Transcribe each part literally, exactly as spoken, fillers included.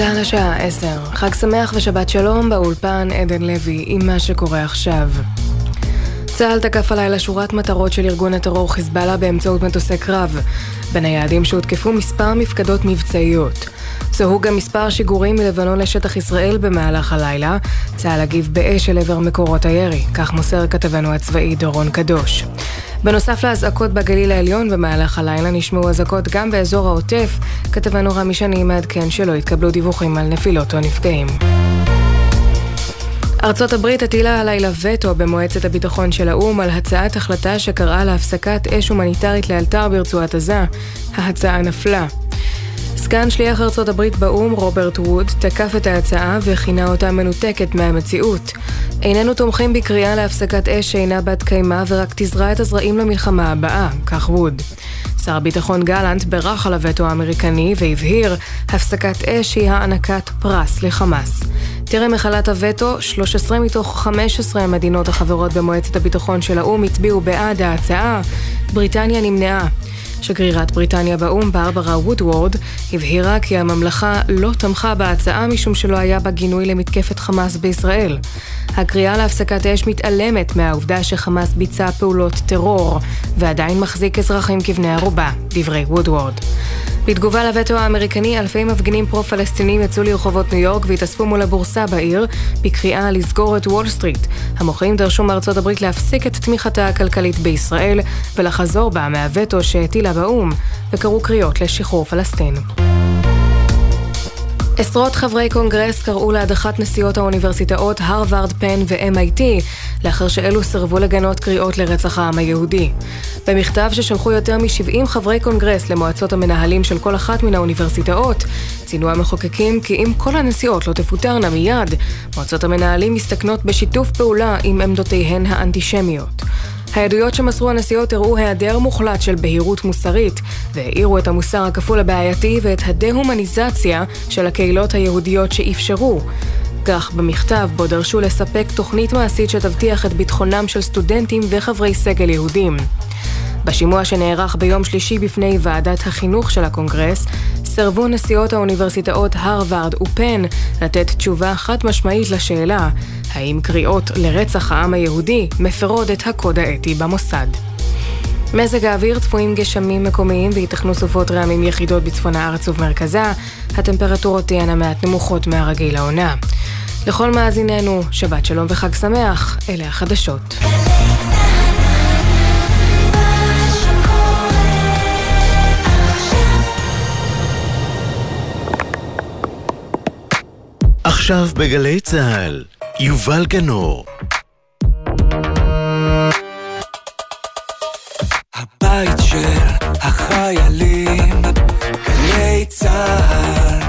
צהל השעה עשר, חג שמח ושבת שלום, באולפן עדן לוי עם מה שקורה עכשיו. צהל תקף הלילה שורת מטרות של ארגון הטרור חיזבאללה באמצעות מטוסי קרב. בין היעדים שהותקפו מספר מפקדות מבצעיות. זהו גם מספר שיגורים מלבנון לשטח ישראל במהלך הלילה. צהל הגיב באש אל עבר מקורות הירי, כך מוסר כתבנו הצבאי דורון קדוש. בנוסף להזעקות בגליל העליון במהלך הלילה נשמעו אזעקות גם באזור העוטף, כתבנו רמי שני מעדכן שלא התקבלו דיווחים על נפילות או נפגעים. ארצות הברית הטילה הלילה וטו במועצת הביטחון של האו"ם על הצעת החלטה שקראה להפסקת אש הומניטרית לאלתר ברצועת עזה. ההצעה נפלה. סגן שליח ארצות הברית באו"ם רוברט ווד תקף את ההצעה וכינה אותה מנותקת מהמציאות. איננו תומכים בקריאה להפסקת אש שאינה בת קיימה ורק תזרע את הזרעים למלחמה הבאה, כך ווד. שר ביטחון גלנט ברח על הווטו האמריקני והבהיר, הפסקת אש היא הענקת פרס לחמאס. טרם החלת הווטו, שלוש עשרה מתוך חמש עשרה המדינות החברות במועצת הביטחון של האו"ם הצביעו בעד ההצעה, בריטניה נמנעה. שגרירת בריטניה באו"ם ברברה וודוורד הבהירה כי הממלכה לא תמכה בהצעה משום שלא היה בה גינוי למתקפת חמאס בישראל. הקריאה להפסקת אש מתעלמת מהעובדה שחמאס ביצע פעולות טרור ועדיין מחזיק אזרחים כבני ערובה, דברי וודוורד. בתגובה לווטו האמריקני, אלפי מפגינים פרו-פלסטינים יצאו לרחובות ניו יורק והתאספו מול הבורסה בעיר בקריאה לסגור את וול סטריט. המוחים דרשו מארצות הברית להפסיק את תמיכתה הכלכלית בישראל ולחזור בה מהווטו שהטילה באו"ם, וקראו קריאות לשחרור פלסטין. עשרות חברי קונגרס קראו להדחת נשיאות האוניברסיטאות הרווארד, פן ו-אם איי טי, לאחר שאלו סרבו לגנות קריאות לרצח העם היהודי. במכתב ששלחו יותר מ-שבעים חברי קונגרס למועצות המנהלים של כל אחת מן האוניברסיטאות, ציינו המחוקקים כי אם כל הנשיאות לא תפוטרנה מיד, מועצות המנהלים מסתכנות בשיתוף פעולה עם עמדותיהן האנטישמיות. העדויות שמסרו הנשיאות הראו היעדר מוחלט של בהירות מוסרית, והעירו את המוסר הכפול הבעייתי ואת הדה-הומניזציה של הקהילות היהודיות שאפשרו. כך במכתב בו דרשו לספק תוכנית מעשית שתבטיח את ביטחונם של סטודנטים וחברי סגל יהודים. בשימוע שנערך ביום שלישי בפני ועדת החינוך של הקונגרס, סרבו נשיאות האוניברסיטאות הרווארד ופן לתת תשובה חד משמעית לשאלה האם קריאות לרצח העם היהודי מפרות את הקוד האתי במוסד. מזג האוויר, צפויים גשמים מקומיים וייתכנו סופות רעמים יחידות בצפון הארץ ובמרכזה. הטמפרטורות תהיינה מעט נמוכות מהרגיל לעונה. לכל מאזיננו, שבת שלום וחג שמח, אלה החדשות. עכשיו בגלי צהל, יובל גנור. הבית של החיילים, גלי צהל.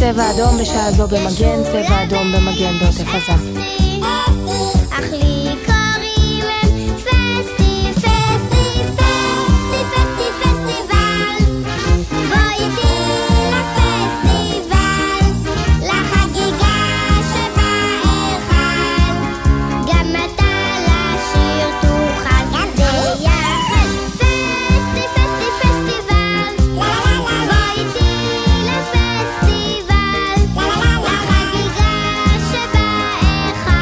צבע אדום בשעה זו במגן, צבע אדום במגן בעוטף עזה. אך לי קוראים הם פסטי, פסטי, פסטי, פסטי, פסטיבל. בוא איתי לפסטיבל, לחגיגה שבאחל. גם אתה לשיר תוכל ביחד. פסטי, פסטי, פסטיבל. בוא איתי לפסטיבל. לחגיגה שבאחל, גם אתה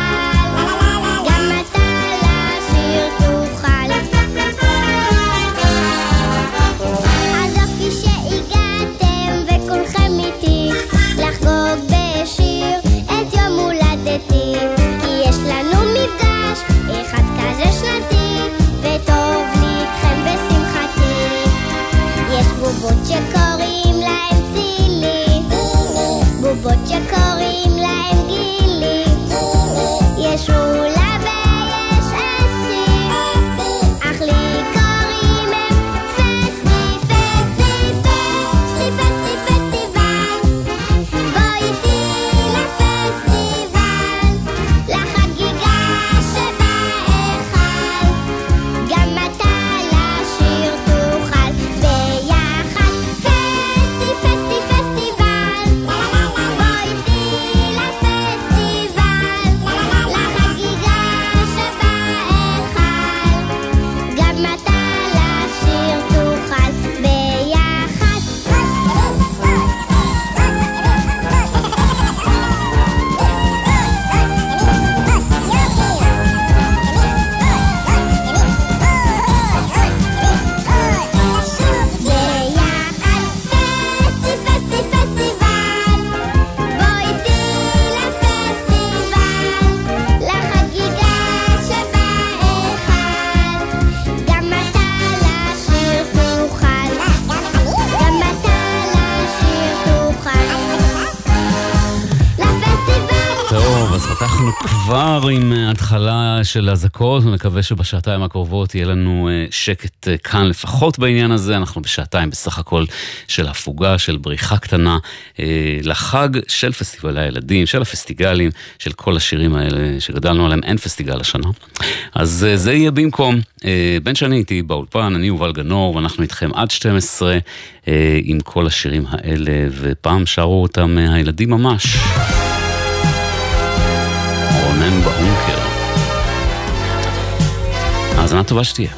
פתחנו כבר עם התחלה של הזקות, ומקווה שבשעתיים הקרובות יהיה לנו שקט כאן לפחות בעניין הזה. אנחנו בשעתיים בסך הכל של הפוגה, של בריחה קטנה לחג של פסטיגלי הילדים, של הפסטיגלים, של כל השירים האלה שגדלנו עליהם. אין פסטיגל השנה, אז זה יהיה במקום. בן שאני איתי באולפן, אני יובל גנור, ואנחנו איתכם עד שתים עשרה עם כל השירים האלה, ופעם שרו אותם הילדים ממש. רונן באונקר. האזנה טובה שתהיה.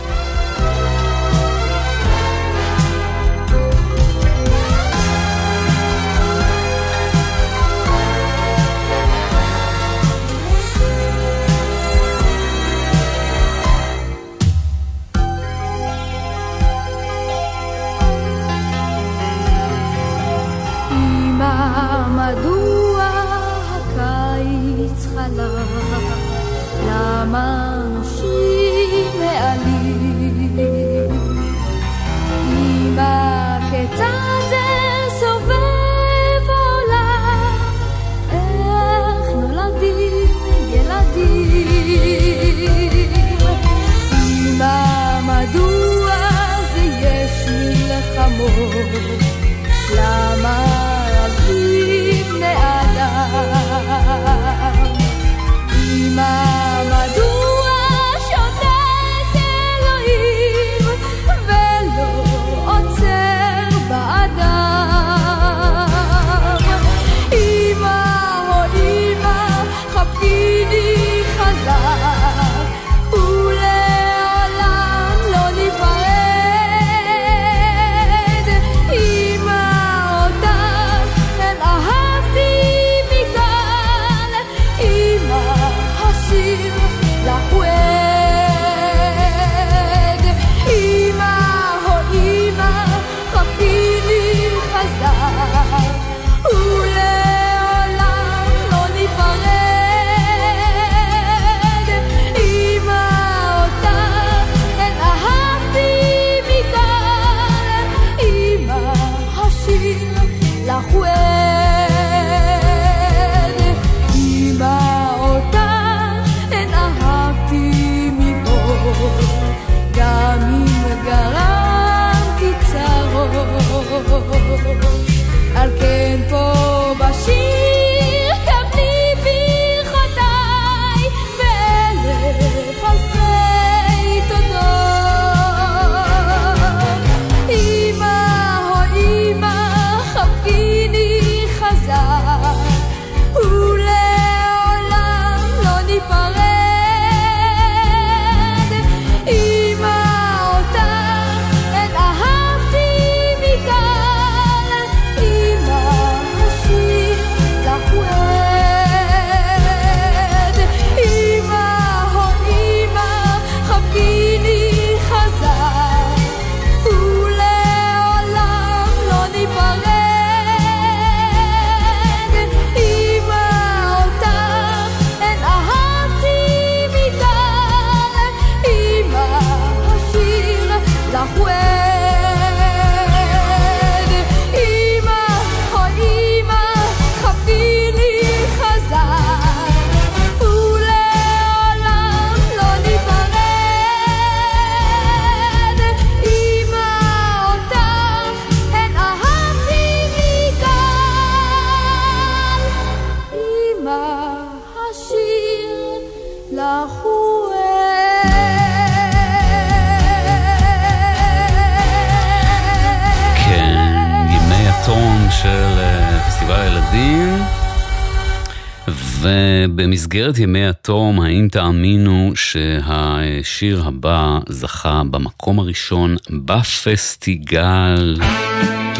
במסגרת ימי התום, האם תאמינו שהשיר הבא זכה במקום הראשון בפסטיגל?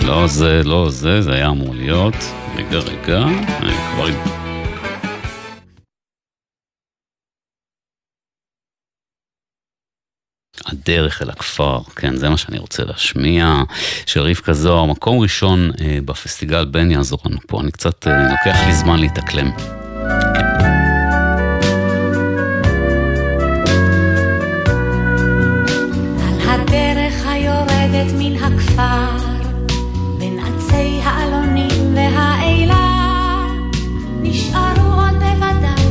לא זה, לא זה, זה היה אמור להיות. רגע, רגע, אני כבר... הדרך אל הכפר, כן, זה מה שאני רוצה להשמיע, של רבקה זוהר, מקום ראשון בפסטיגל. בן יעזור לנו פה, אני קצת, לוקח לי זמן להתאקלם. על הדרך היורדת מן הכפר, בין עצי העלונים והעילה, נשארו עוד בוודאי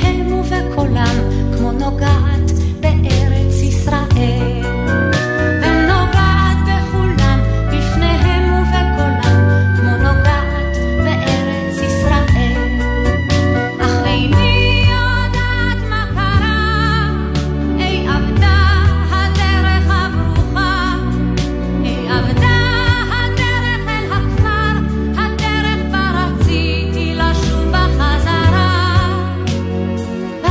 פניהם ובקולם כמו נוגעת בארץ ישראל, ונוגעת בכולם בפניהם ובקולם כמו נוגעת בארץ ישראל. אך איני יודעת מה קרה, אי עבדה הדרך הברוכה, אי עבדה הדרך אל הכפר, הדרך בה רציתי לשוב בחזרה.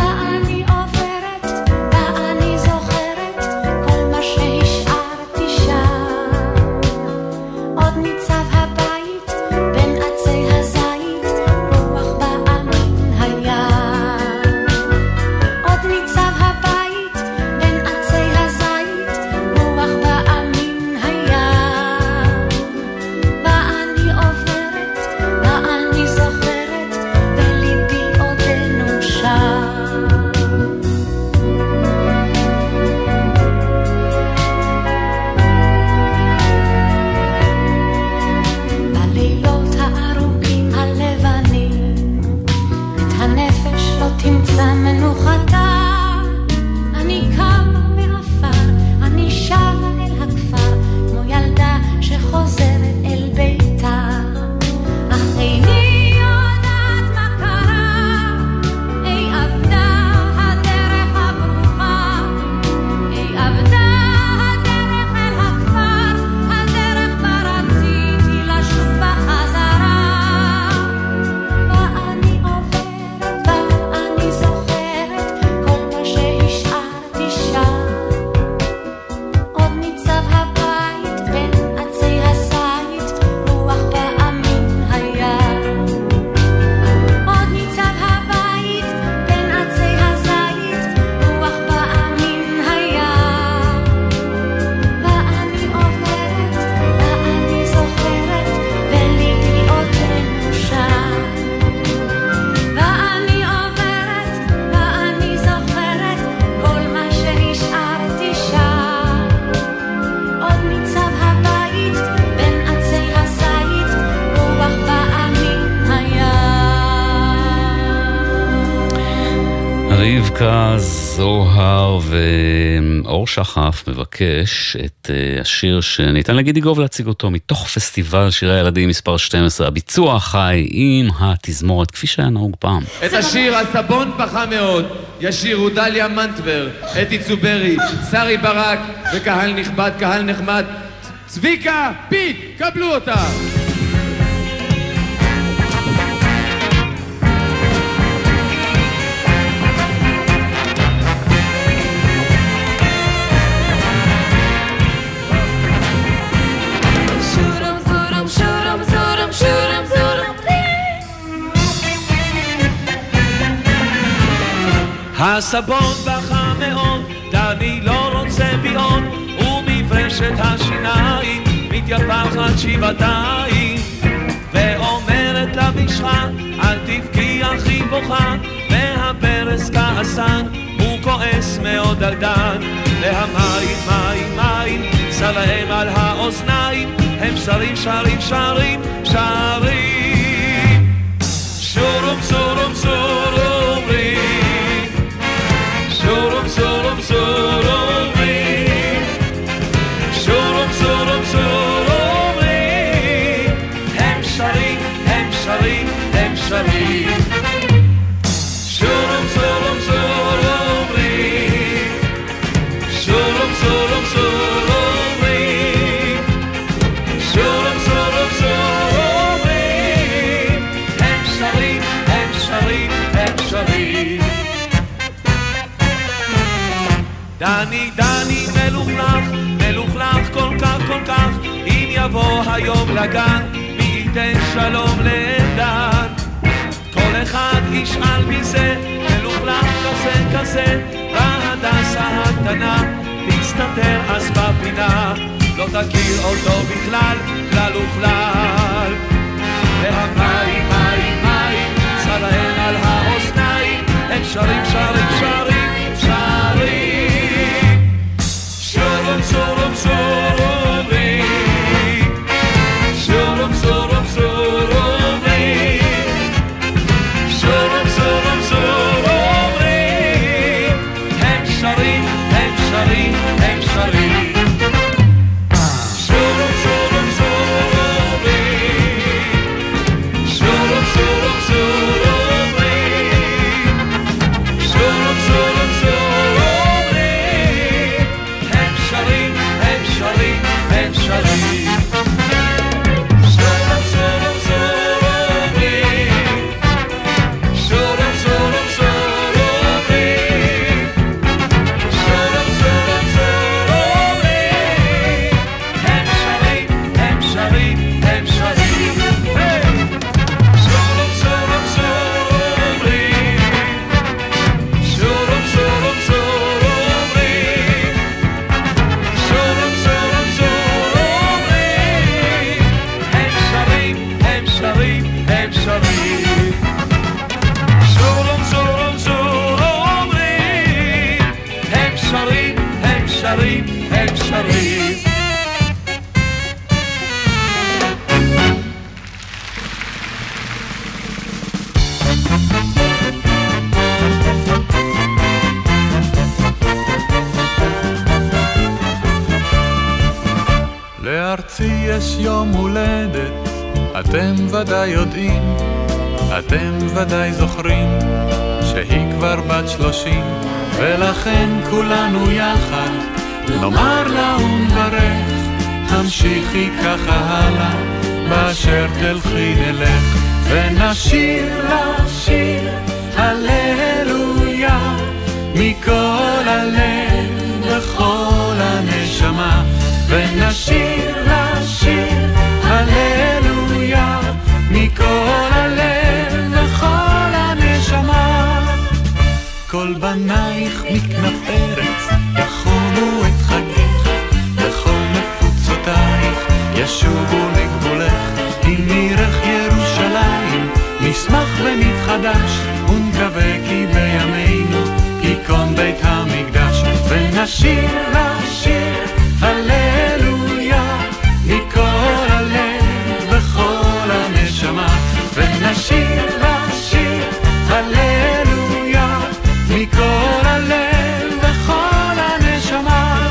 בה אני עוברת, בה אני זוכרת, כל מה שהשארתי שם. עוד ניצב הבית בין עצי הזית, רוח באה מן הים. עוד ניצב הבית בין עצי הזית, רוח באה מן הים. בה אני עוברת, בה אני זוכרת, וליבי עודנו שם. בלילות הארוכים הלבנים, את הנפש לא תמצא מנוחתה. אני קם מעפר, אני שרה אל הכפר, כמו ילדה שחוזרת אל ביתה. אך איני יודעת מה קרה, אי עבדה הדרך הברוכה, אי עבדה הדרך אל הכפר, הדרך בה רציתי לשוב בחזרה. בה אני עוברת, בה אני זוכרת, כל מה שהשארתי שם. עוד ניצב הבית בין עצי הזית, רוח באה מן הים. עוד ניצב הבית בין עצי הזית, רוח באה מן הים. בה אני עוברת, בה אני זוכרת, וליבי עודנו שם. בה אני עוברת, בה אני זוכרת, כל מה שהשארתי שם. עוד ניצב הבית בין עצי הזית, רוח באה מן הים. רבקה זוהר ואור שחף מבקש את אה, השיר שניתן לגידי גוב להציג אותו מתוך פסטיבל שירי הילדים מספר שתים עשרה, הביצוע החי עם התזמורת כפי שהיה נהוג פעם. את השיר הסבון פחה מאוד ישירו דליה מנדלבר, אתי צוברי, שרי ברק וקהל נכבד, קהל נחמד. צביקה פיק, קבלו אותה. Shoot 'em, shoot 'em, shoot 'em, shoot 'em, shoot 'em, shoot 'em, please. הסבון בכה מאוד, דני לא רוצה ביעון, ומברשת השיניים מתייפחת שבעתיים, ואומרת לבישחה, אל תבכי אחי בוכה, והברז כעסן, הוא כועס מאוד על דן, והמים, מים, מים, סלהם על האוזניים, הם שרים, שרים, שרים, שרים. שורום, שורום, שורום, רי. שורום, שורום, שורום, רי. שורום, שורום, שורום, רי. הם שרים, הם שרים, הם שרים. שורום, שורום, שורום, רי. שורום, שורום, שורום, רי. שורום, שורום, שורום, רי. הם שרים, הם שרים, הם שרים. דני, דני מלוכלך, מלוכלך כל כך, כל כך, אם יבוא היום לגן, מי ייתן שלום לעדן. כל אחד ישאל מי זה, מלוכלך כזה, כזה, והדסה הקטנה, תסתתר אז בפינה, לא תכיר אותו בכלל, כלל וכלל. והמים, מים, מים, צלהם על האוזניים, הם שרים, שרים, שרים, שרים. שורום, שורום, שורום, רי. שורום, שורום, שורום, רי. שורום, שורום, שורום, אפשרי, אפשרי. לארצי יש יום הולדת, אתם ודאי יודעים, אתם ודאי זוכרים שהיא כבר בת שלושים, ולכן כולנו יחד נאמר לה ונברך, המשיכי ככה הלאה באשר תלכי נלך, ונשיר לה שיר הללויה מכל הלב וכל הנשמה, ונשיר לה שיר הללויה מכל הלב וכל הנשמה. כל בנייך מכנף ארץ יחומו את חגך, וכל מפוצותייך ישובו לגבולך, אם נרח ירושלים נשמח ונתחדש, ונקווה כי בימינו ייכון בית המקדש, ונשיר לה שיר הללויה מכל הלב וכל הנשמה, ונשיר לה שיר הללויה מכל הלב וכל הנשמה.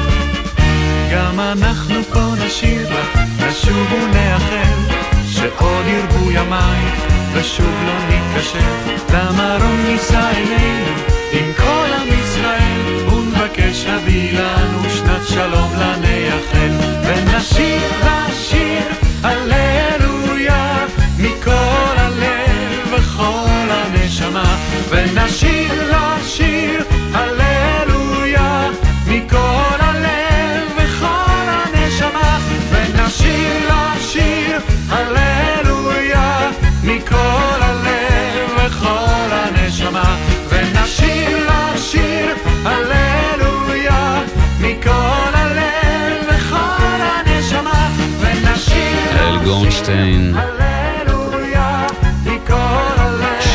גם אנחנו פה נשיר לה, נשוב ונאחל שעוד ירבו ימייך ושוב לא נתקשר, למרום נישא אלינו עם כל עם ישראל, ונבקש אבי לנו שנת שלום לנייחד, ונשיר לשיר הללויה מכל הלב וכל הנשמה, ונשיר לשיר הללויה מכל הלב וכל הנשמה, ונשיר לשיר הללויה מכל הלב וכל הנשמה, ונשיר לשיר הללויה מכל הלב וכל הנשמה, ונשיר אל גורנשטיין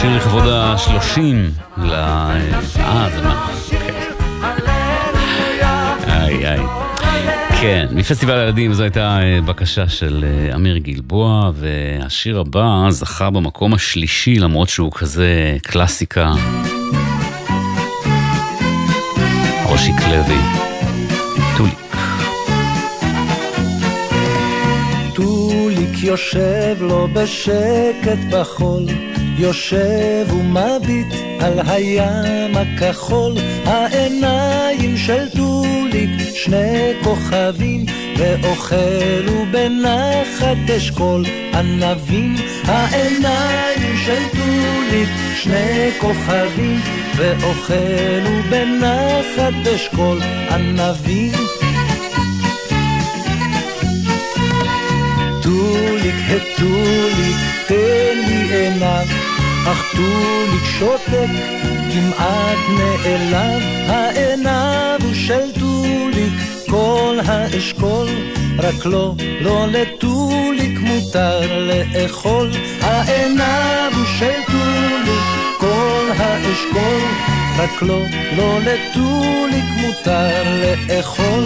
שיר לכבודה שלושים לעזמה. איי איי כן, מפסטיבל הילדים זו הייתה בקשה של אמיר גלבוע, והשיר הבא זכה במקום השלישי למרות שהוא כזה קלאסיקה. ראשיק לוי, טוליק. טוליק יושב לו בשקט בחול, יושב ומביט על הים הכחול, העיניים של טוליק שני כוכבים, ואוכל ובנחת אשכול ענבים, העיניים של טוליק שני כוכבים, ואוכל ובנחת אשכול ענבים. טוליק הטוליק תן לי עיניו, אך טוליק שותק כמעט נעלב, העיניו של טוליק כל האשכול, רק לא, לא לטוליק מותר לאכול, העיניו של טוליק כל האשכול, רק לא, לא לטוליק מותר לאכול.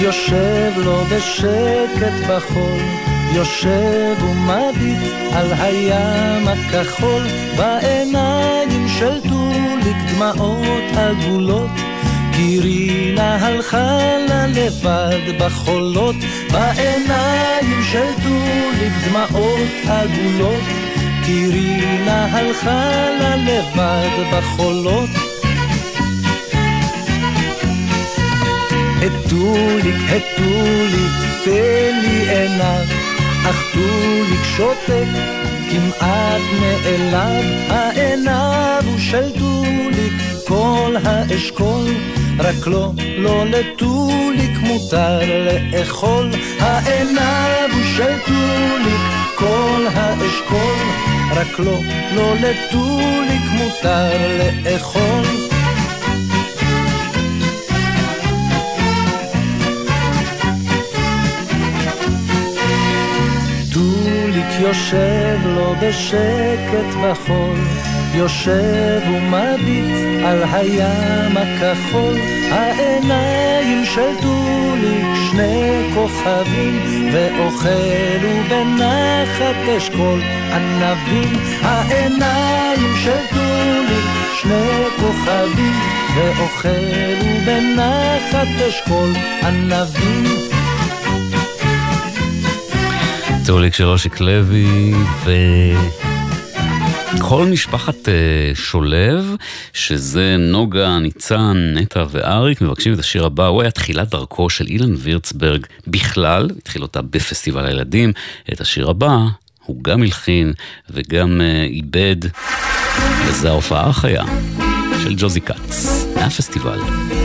יושב לו בשקט בחול, יושב ומביט על הים הכחול, בעיניים של טוליק דמעות עגולות, גירינה הלכה לה לבד בחולות, בעיניים של טוליק דמעות עגולות, גירינה הלכה לה לבד בחולות. הטוליק, הטוליק, תן לי עיניו, אך טוליק שותק כמעט נעלב, העיניו של טוליק כל האשכול, רק לא, לא לטוליק מותר לאכול, העיניו של טוליק כל האשכול, רק לא, לא לטוליק מותר לאכול. יושב לו בשקט בחול, יושב ומביט על הים הכחול, העיניים שלטו לי שני כוכבים, ואוכלו בנחת אשכול ענבים. העיניים שלטו לי שני כוכבים, ואוכלו בנחת אשכול ענבים. תוליק של רושיק לוי וכל משפחת שולב, שזה נוגה, ניצן, נטע ואריק, מבקשים את השיר הבא. הוא היה תחילת דרכו של אילן וירצברג בכלל, התחיל אותה בפסטיבל הילדים. את השיר הבא הוא גם הלחין וגם איבד, וזו ההופעה החיה של ג'וזי קאץ מהפסטיבל. Yeah.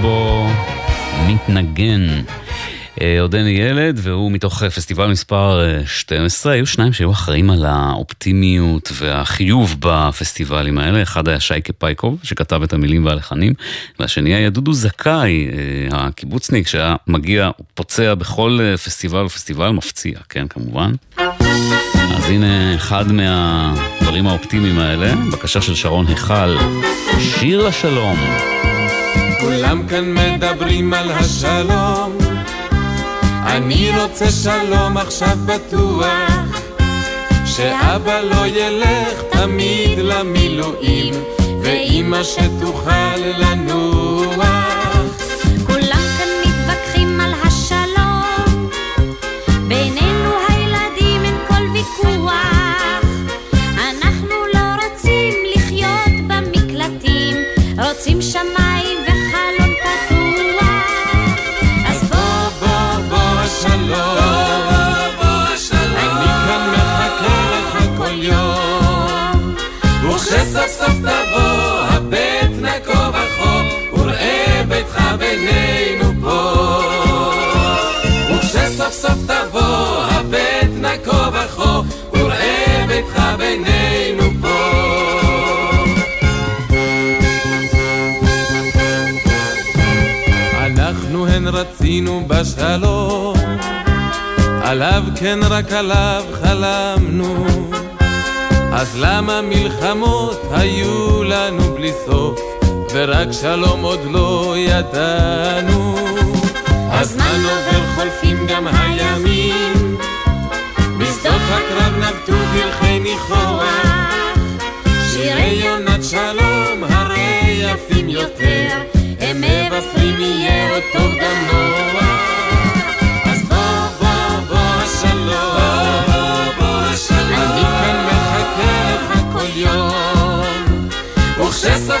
בו מתנגן. עוד דני ילד, והוא מתוך פסטיבל מספר שתים עשרה. היו שניים שהיו אחראים על האופטימיות והחיוב בפסטיבלים האלה. אחד היה שייקה פייקוב, שכתב את המילים והלחנים, והשני היה דודו זקאי, הקיבוצניק, שהיה מגיע, פוצע בכל פסטיבל ופסטיבל, מפציע, כן, כמובן. אז הנה אחד מהדברים האופטימיים האלה, בקשה של שרון הראל, שיר לשלום. כולם כאן מדברים על השלום, אני רוצה שלום עכשיו בטוח, שאבא לא ילך תמיד למילואים, ואמא שתוכל לנוח. כולם כאן מתווכחים על השלום, בינינו הילדים אין כל ויכוח, אנחנו לא רוצים לחיות במקלטים, רוצים שמיים וחלום פתוח. אז בוא בוא בוא השלום, אני כאן מחכה לך כל יום, וכשסוף סוף תבוא הבית נקוב החוב, וראה ביתך בינינו פה. וכשסוף סוף תבוא הבית נקוב החוב, וראה ביתך בינינו פה. אנחנו הן רצינו בשלום, עליו כן רק עליו חלמנו, אז למה מלחמות היו לנו בלי סוף, ורק שלום עוד לא ידענו. הזמן עובר חולפים גם הימים, בשדות הקרב נבטו פרחי ניחוח, שירי יונת שלום הרי יפים יותר, הם מבשרים יהיה עוד טוב גם נוח. אז בוא בוא בוא השלום, בוא בוא השלום, אני כאן מחכה לך כל יום, וכשסוף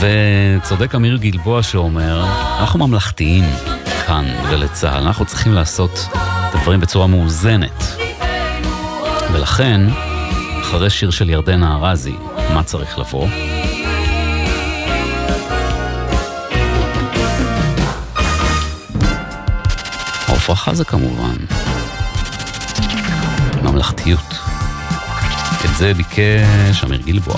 וצודק אמיר גלבוע שאומר, אנחנו ממלכתיים כאן ולצהל, אנחנו צריכים לעשות דברים בצורה מאוזנת, ולכן אחרי שיר של ירדן ארזי, מה צריך לבוא? בהפרחה זה כמובן ממלכתיות. את זה ביקש אמיר גלבוע.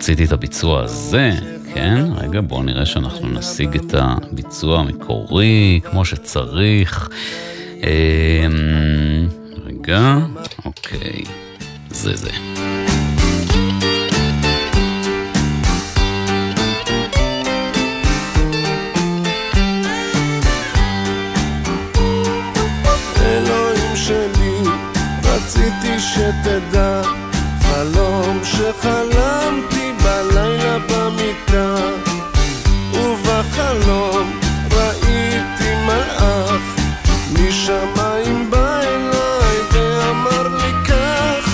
עשיתי את הביצוע הזה, כן? רגע, בואו נראה שאנחנו נשיג את הביצוע המקורי, כמו שצריך. רגע, אוקיי, זה זה. אלוהים שלי, רציתי שתדע, חלום שחלמתי בלילה במיטה, ובחלום ראיתי מלאך משמיים בא אליי ואמר לי כך.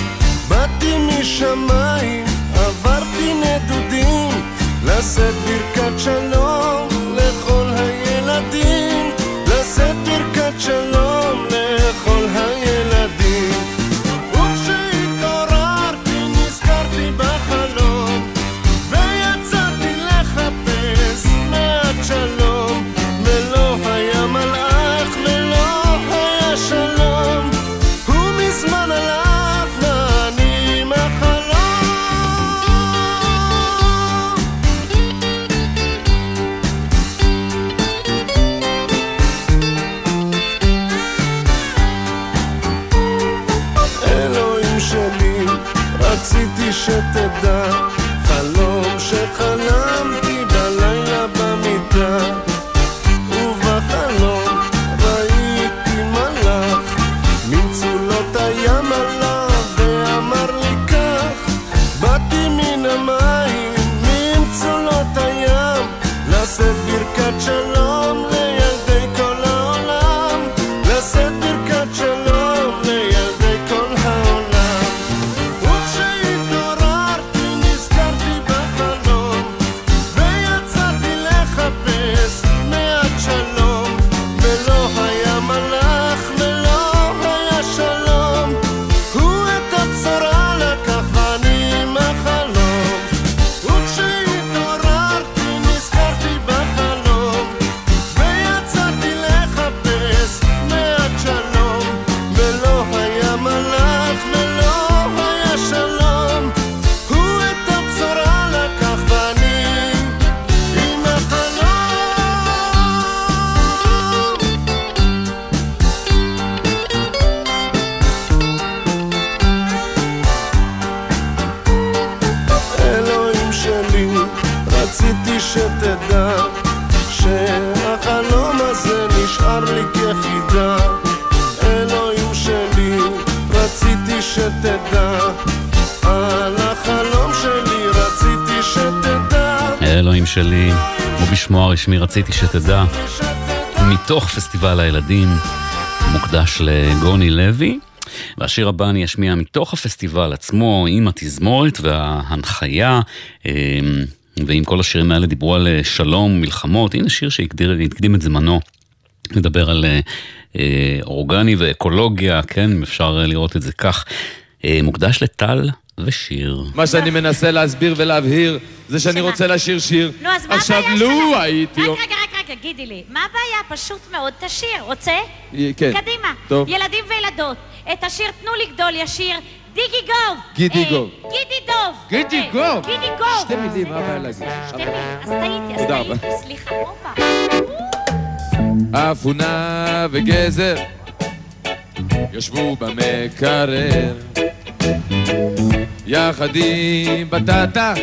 באתי משמיים, עברתי נדודים, לשאת ברכת שלום לכל הילדים, לשאת ברכת שלום לכל הילדים. שתדע שהחלום הזה נשאר לי כחידה. אלוהים שלי, רציתי שתדע על החלום שלי, רציתי שתדע. אלוהים שלי, ובשמו הרשמי רציתי שתדע, מתוך פסטיבל הילדים, מוקדש לגוני לוי. והשיר הבא אני אשמיע מתוך הפסטיבל עצמו, עם התזמורת וההנחיה, ועם כל השירים האלה דיברו על שלום, מלחמות. הנה שיר שהקדים את זמנו, מדבר על אורגני ואקולוגיה, כן, אפשר לראות את זה כך, מוקדש לטל ושיר. מה שאני מנסה להסביר ולהבהיר, זה שאני רוצה לשיר שיר. עכשיו לא הייתי... רק, רק, רק, רק, גידי לי. מה הבעיה? פשוט מאוד תשיר. רוצה? כן. קדימה. טוב. ילדים וילדות. את השיר תנו לגדול ישיר. גידי גוב. גידי גוב. גידי דוב. גידי גוב. גידי גוב. שתי מילים, מה הבעיה להגיד? שתי מילים. אז תהיתי, אז תהיתי. סליחה, אופה. אפונה וגזר ישבו במקרר יחד עם בטטה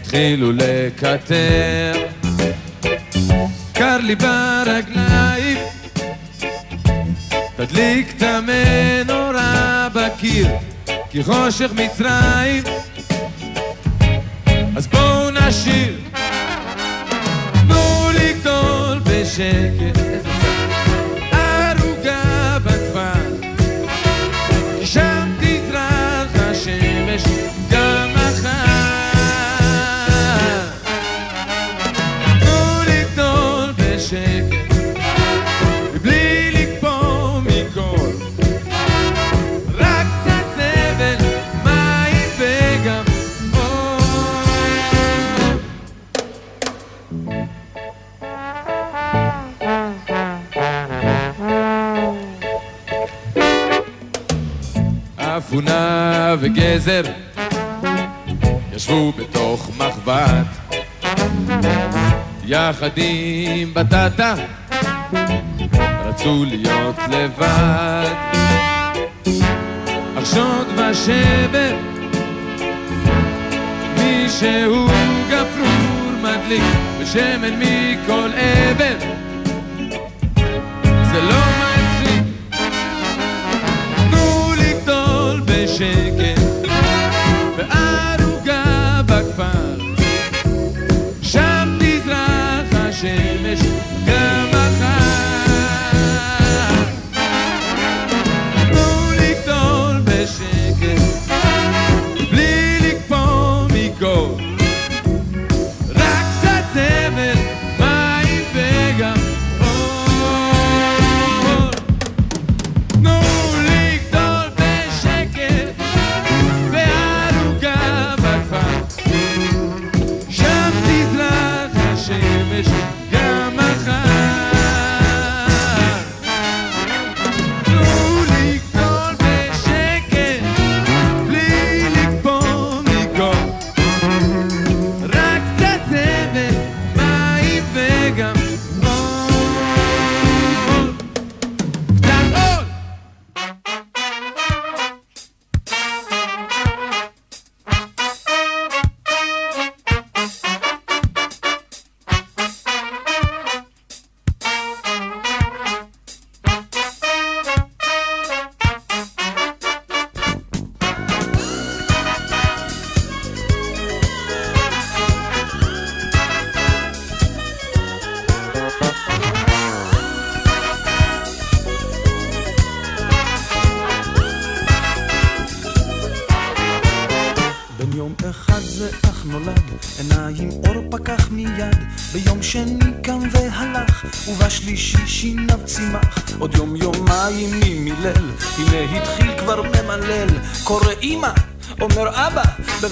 התחילו לקטר. קר לי ברגליים, תדליק את המנורה בקיר, כי חושך מצרים, אז בואו נשיר. תנו לגדול בשקט, ארוגה בכפר, כי שם תזרח השמש גם מחר. תנו לגדול בשקט, אפונה וגזר ישבו בתוך מחבת יחד עם בטטה רצו להיות לבד. החשוד ושבר מישהו גפרור מדליק ושמן מכל עבר, זה לא מצליק. תנו לגדול בשקט בארוגה בכפר, שם תזרח השמש גם מחר. תנו לגדול בשקט בלי לקפוא מכל, רק קצת זבל, מים וגם אור. תנו לגדול בשקט בארוגה בכפר, שם תזרח השמש גם מחר. תנו לגדול בשקט בלי לקפוא מכל, רק קצת זבל, מים וגם אור. קצת אור.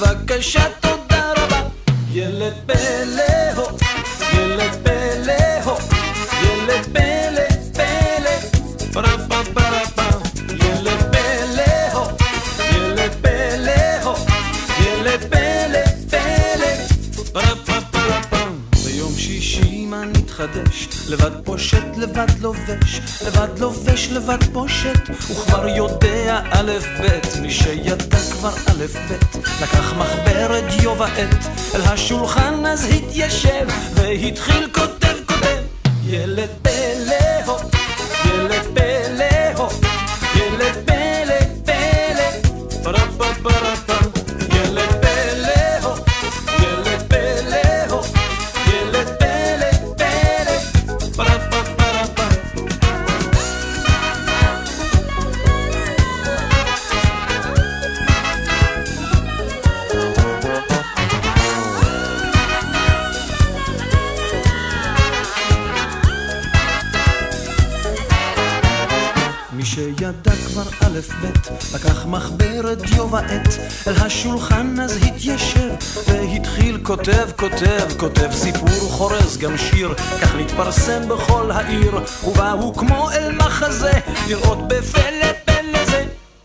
בבקשה תודה רבה. ילד פלא הו, ילד פלא הו, ילד פלא פלא פרפה פרפה, ילד פלא הו, ילד פלא הו, ילד פלא פלא פרפה פרפה. ביום שישי מנתח מתחדש, לבד פושט, לבד לובש, לבד לובש, לבד פושט, וכבר יודע א' ב', מי שידע כבר א' ב', לקח מחבר את יובה עת, אל השולחן אז התיישב, והתחיל כותב כותב, ילד פלא הו, ילד פלא הו, ילד פלא פלא, פרה פרה פרה פרה, לקח מחברת יובעת אל השולחן אז התיישב והתחיל כותב כותב כותב סיפור חורז גם שיר כך נתפרסם בכל העיר ובאו כמו אל מחזה לראות בפלא פלא זה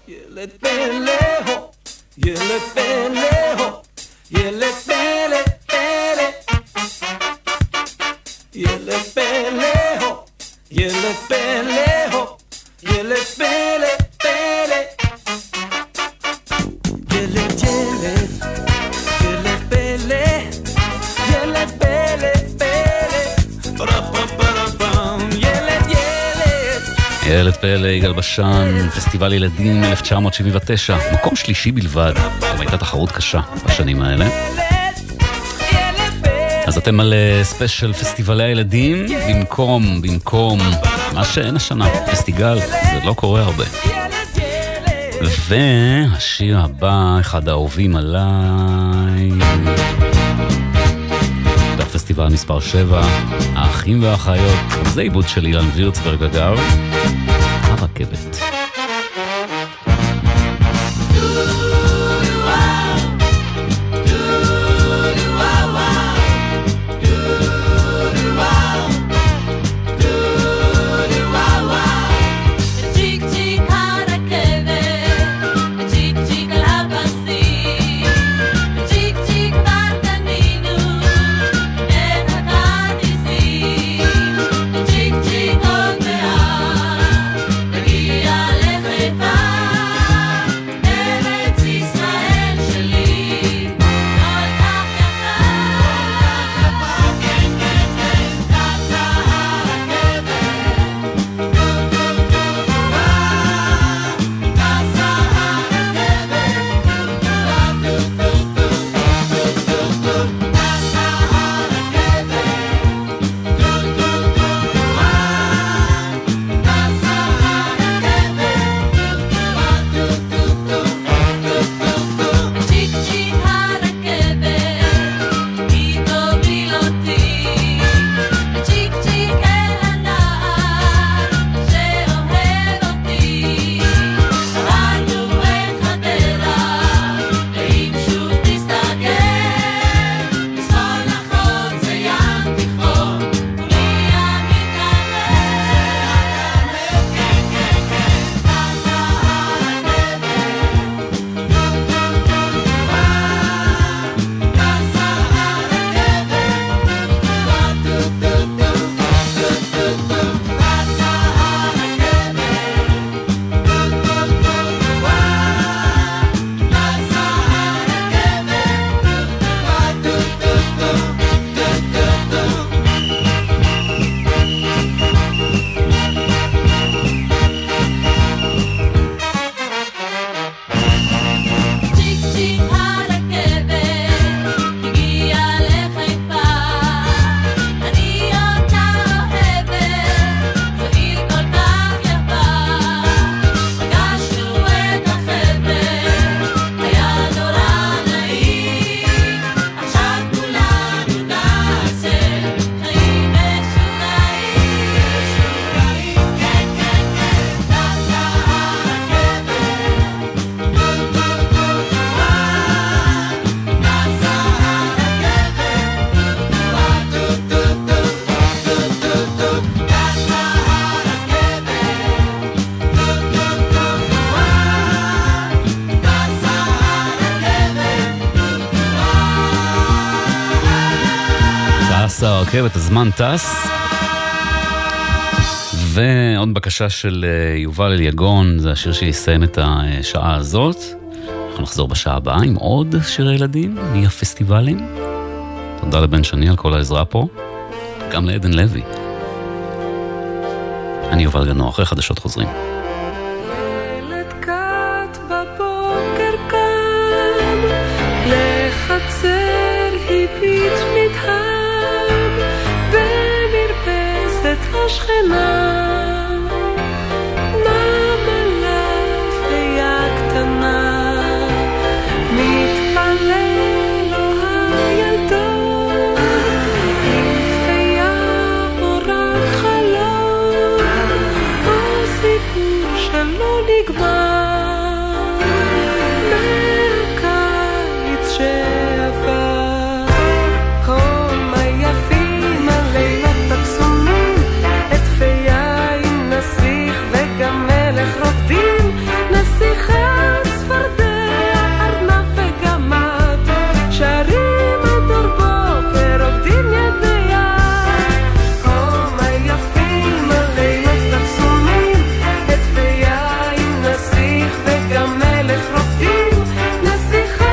ילד פלא הו ילד פלא הו ילד פלא פלא ילד פלא הו ילד פלא הו ילד פלא ילד פלא, יגאל בשן, פסטיבל ילדים אלף תשע מאות שבעים ותשע, מקום שלישי בלבד, גם הייתה תחרות קשה בשנים האלה. אז אתם על ספיישל פסטיבלי הילדים, במקום, במקום, מה שאין השנה, פסטיגל, זה לא קורה הרבה. והשיר הבא, אחד האהובים עליי, בפסטיבל מספר שבע, האחים והאחיות, זה עיבוד של אילן וירצברג אגב, הרכבת. הזמן טס, ועוד בקשה של יובל אליגון, זה השיר שיסיים את השעה הזאת. אנחנו נחזור בשעה הבאה עם עוד שירי ילדים מהפסטיבלים. תודה לבן שני על כל העזרה פה, גם לעדן לוי. אני יובל גנור, אחרי חדשות חוזרים. שכנה נם עליו היה קטנה מתפלל לו הילדה עם פיה מורק חלום הסיפור שלא נגמר מהקיץ שעבר כמה יפים הלילות תקסומים פיה עם נסיך וגם מלך רוקדים נסיכה צפרדע ארנב וגמד שרים עד אור בוקר רוקדים יד ביד כמה יפים הלילות תקסומים את פיה עם נסיך וגם מלך רוקדים נסיכה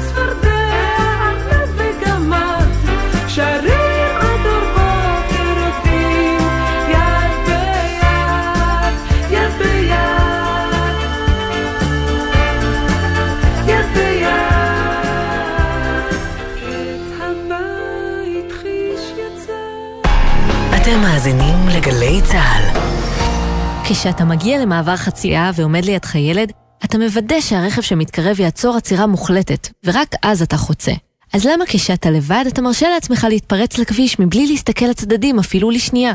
צפרדע ארנב וגמד שרים מאזינים לגלי צהל. כשאתה מגיע למעבר חצייה ועומד לידך ילד, אתה מוודא שהרכב שמתקרב יעצור עצירה מוחלטת, ורק אז אתה חוצה. אז למה כשאתה לבד אתה מרשה לעצמך להתפרץ לכביש מבלי להסתכל לצדדים אפילו לשנייה?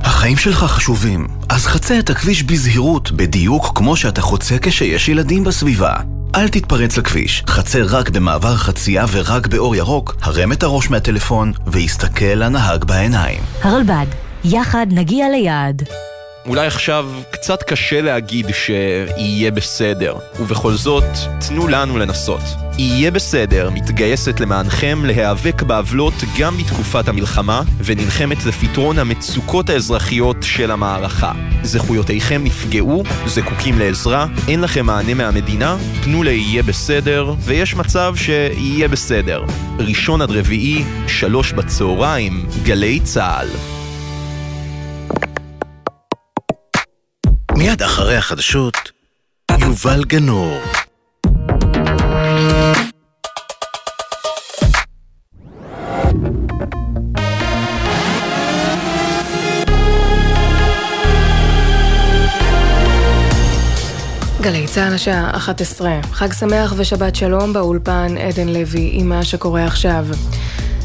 החיים שלך חשובים, אז חצה את הכביש בזהירות, בדיוק כמו שאתה חוצה כשיש ילדים בסביבה. אל תתפרץ לכביש, חצה רק במעבר חצייה ורק באור ירוק, הרם את הראש מהטלפון והסתכל לנהג בעיניים. הרלב"ד, יחד נגיע ליעד. אולי עכשיו קצת קשה להגיד שיהיה בסדר, ובכל זאת תנו לנו לנסות. יהיה בסדר מתגייסת למענכם להיאבק בעוולות גם בתקופת המלחמה, ונלחמת לפתרון המצוקות האזרחיות של המערכה. זכויותיכם נפגעו, זקוקים לעזרה, אין לכם מענה מהמדינה, פנו ליהיה בסדר, ויש מצב שיהיה בסדר. ראשון עד רביעי, שלוש בצהריים, גלי צהל. מיד אחרי החדשות, יובל גנור. גלי צהל השעה אחת עשרה. חג שמח ושבת שלום, באולפן עדן לוי עם מה שקורה עכשיו.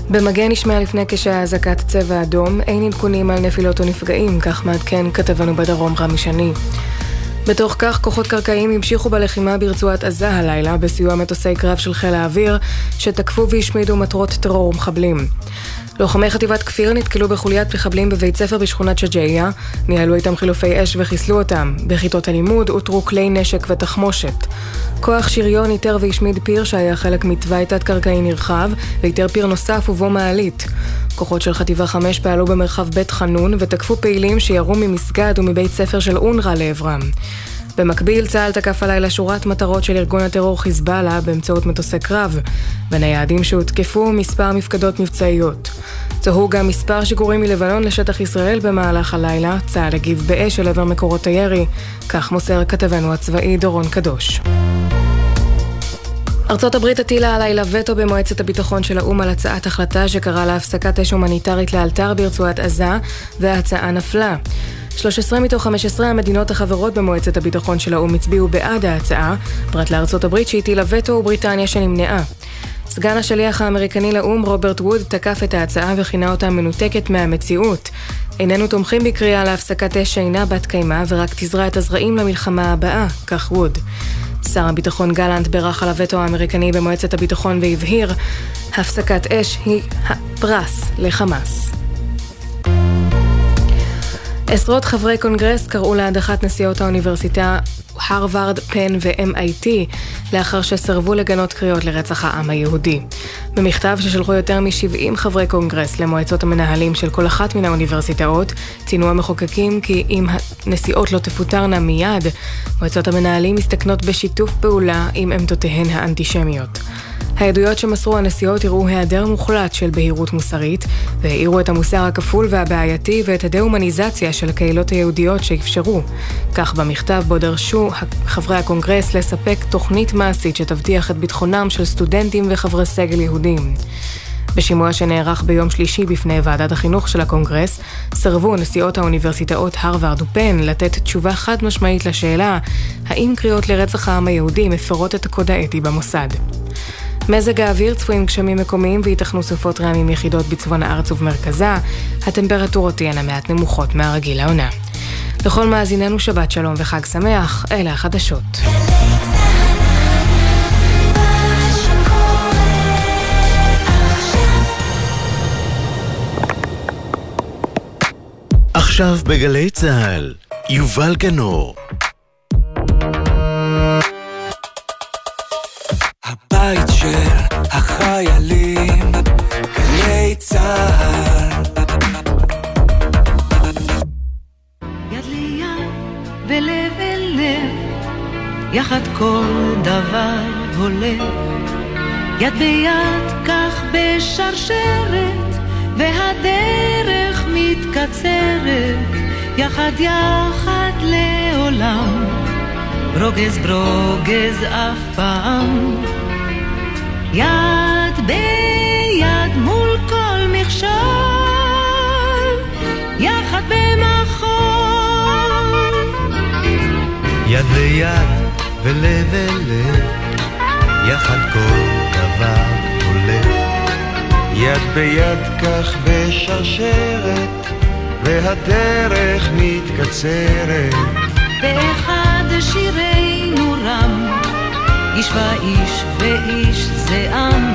במגן נשמע לפני כשעה אזעקת צבע אדום, אין עדכונים על נפילות או נפגעים, כך מעדכן כתבנו בדרום רמי שני. בתוך כך כוחות קרקעיים המשיכו בלחימה ברצועת עזה הלילה בסיוע מטוסי קרב של חיל האוויר שתקפו והשמידו מטרות טרור ומחבלים. לוחמי חטיבת כפיר נתקלו בחוליית מחבלים בבית ספר בשכונת שג'איה, ניהלו איתם חילופי אש וחיסלו אותם. בכיתות הלימוד הותרו כלי נשק ותחמושת. כוח שריון ניטר והשמיד פיר שהיה חלק מתוואי תת-קרקעי נרחב, ויתר פיר נוסף ובו מעלית. כוחות של חטיבה חמש פעלו במרחב בית חנון ותקפו פעילים שירו ממסגד ומבית ספר של אונר"א לעברם. במקביל, צה"ל תקף הלילה שורת מטרות של ארגון הטרור חיזבאללה באמצעות מטוסי קרב, בין היעדים שהותקפו מספר מפקדות מבצעיות. זוהו גם מספר שיגורים מלבנון לשטח ישראל במהלך הלילה. צה"ל הגיב באש אל עבר מקורות הירי, כך מוסר כתבנו הצבאי דורון קדוש. ארצות הברית הטילה הלילה וטו במועצת הביטחון של האו"ם על הצעת החלטה שקראה להפסקת אש הומניטרית לאלתר ברצועת עזה, וההצעה נפלה. שלוש עשרה מתוך חמש עשרה המדינות החברות במועצת הביטחון של האו"ם הצביעו בעד ההצעה, פרט לארצות הברית שהטילה וטו ובריטניה שנמנעה. סגן השליח האמריקני לאו"ם רוברט ווד תקף את ההצעה וכינה אותה מנותקת מהמציאות. איננו תומכים בקריאה להפסקת אש שאינה בת קיימה ורק תזרע את הזרעים למלחמה הבאה, כך ווד. שר הביטחון גלנט ברח על הווטו האמריקני במועצת הביטחון והבהיר, הפסקת אש היא הפרס לחמאס. עשרות חברי קונגרס קראו להדחת נשיאות האוניברסיטה הרווארד, פן ו-אם איי טי לאחר שסרבו לגנות קריאות לרצח העם היהודי. במכתב ששלחו יותר מ-שבעים חברי קונגרס למועצות המנהלים של כל אחת מן האוניברסיטאות, ציינו המחוקקים כי אם הנשיאות לא תפוטרנה מיד, מועצות המנהלים מסתכנות בשיתוף פעולה עם עמדותיהן האנטישמיות. העדויות שמסרו הנשיאות הראו היעדר מוחלט של בהירות מוסרית, והעירו את המוסר הכפול והבעייתי ואת הדהומניזציה של הקהילות היהודיות שאפשרו. כך במכתב בו דרשו חברי הקונגרס לספק תוכנית מעשית שתבטיח את ביטחונם של סטודנטים וחברי סגל יהודים. בשימוע שנערך ביום שלישי בפני ועדת החינוך של הקונגרס, סרבו נשיאות האוניברסיטאות הרווארד ופן לתת תשובה חד משמעית לשאלה, האם קריאות לרצח העם היהודי מפרות את הקוד האתי במוסד. מזג האוויר, צפויים גשמים מקומיים ויתכנו סופות רעמים יחידות בצפון הארץ ובמרכזה. הטמפרטורות תהיינה מעט נמוכות מהרגיל לעונה. לכל מאזיננו שבת שלום וחג שמח, אלה החדשות. עכשיו בגלי צהל, יובל גנור. הבית של החיילים, גלי צהל. יד ליד ולב אל לב, יחד כל דבר הולך. יד ביד כך בשרשרת, והדרך מתקצרת, יחד יחד לעולם, ברוגז ברוגז אף פעם. יד ביד מול כל מכשול, יחד במחול. יד ליד ולב אל לב, יחד כל דבר הולך. יד ביד כך בשרשרת, והדרך מתקצרת. באחד שירנו רם, איש ואיש ואיש זה עם.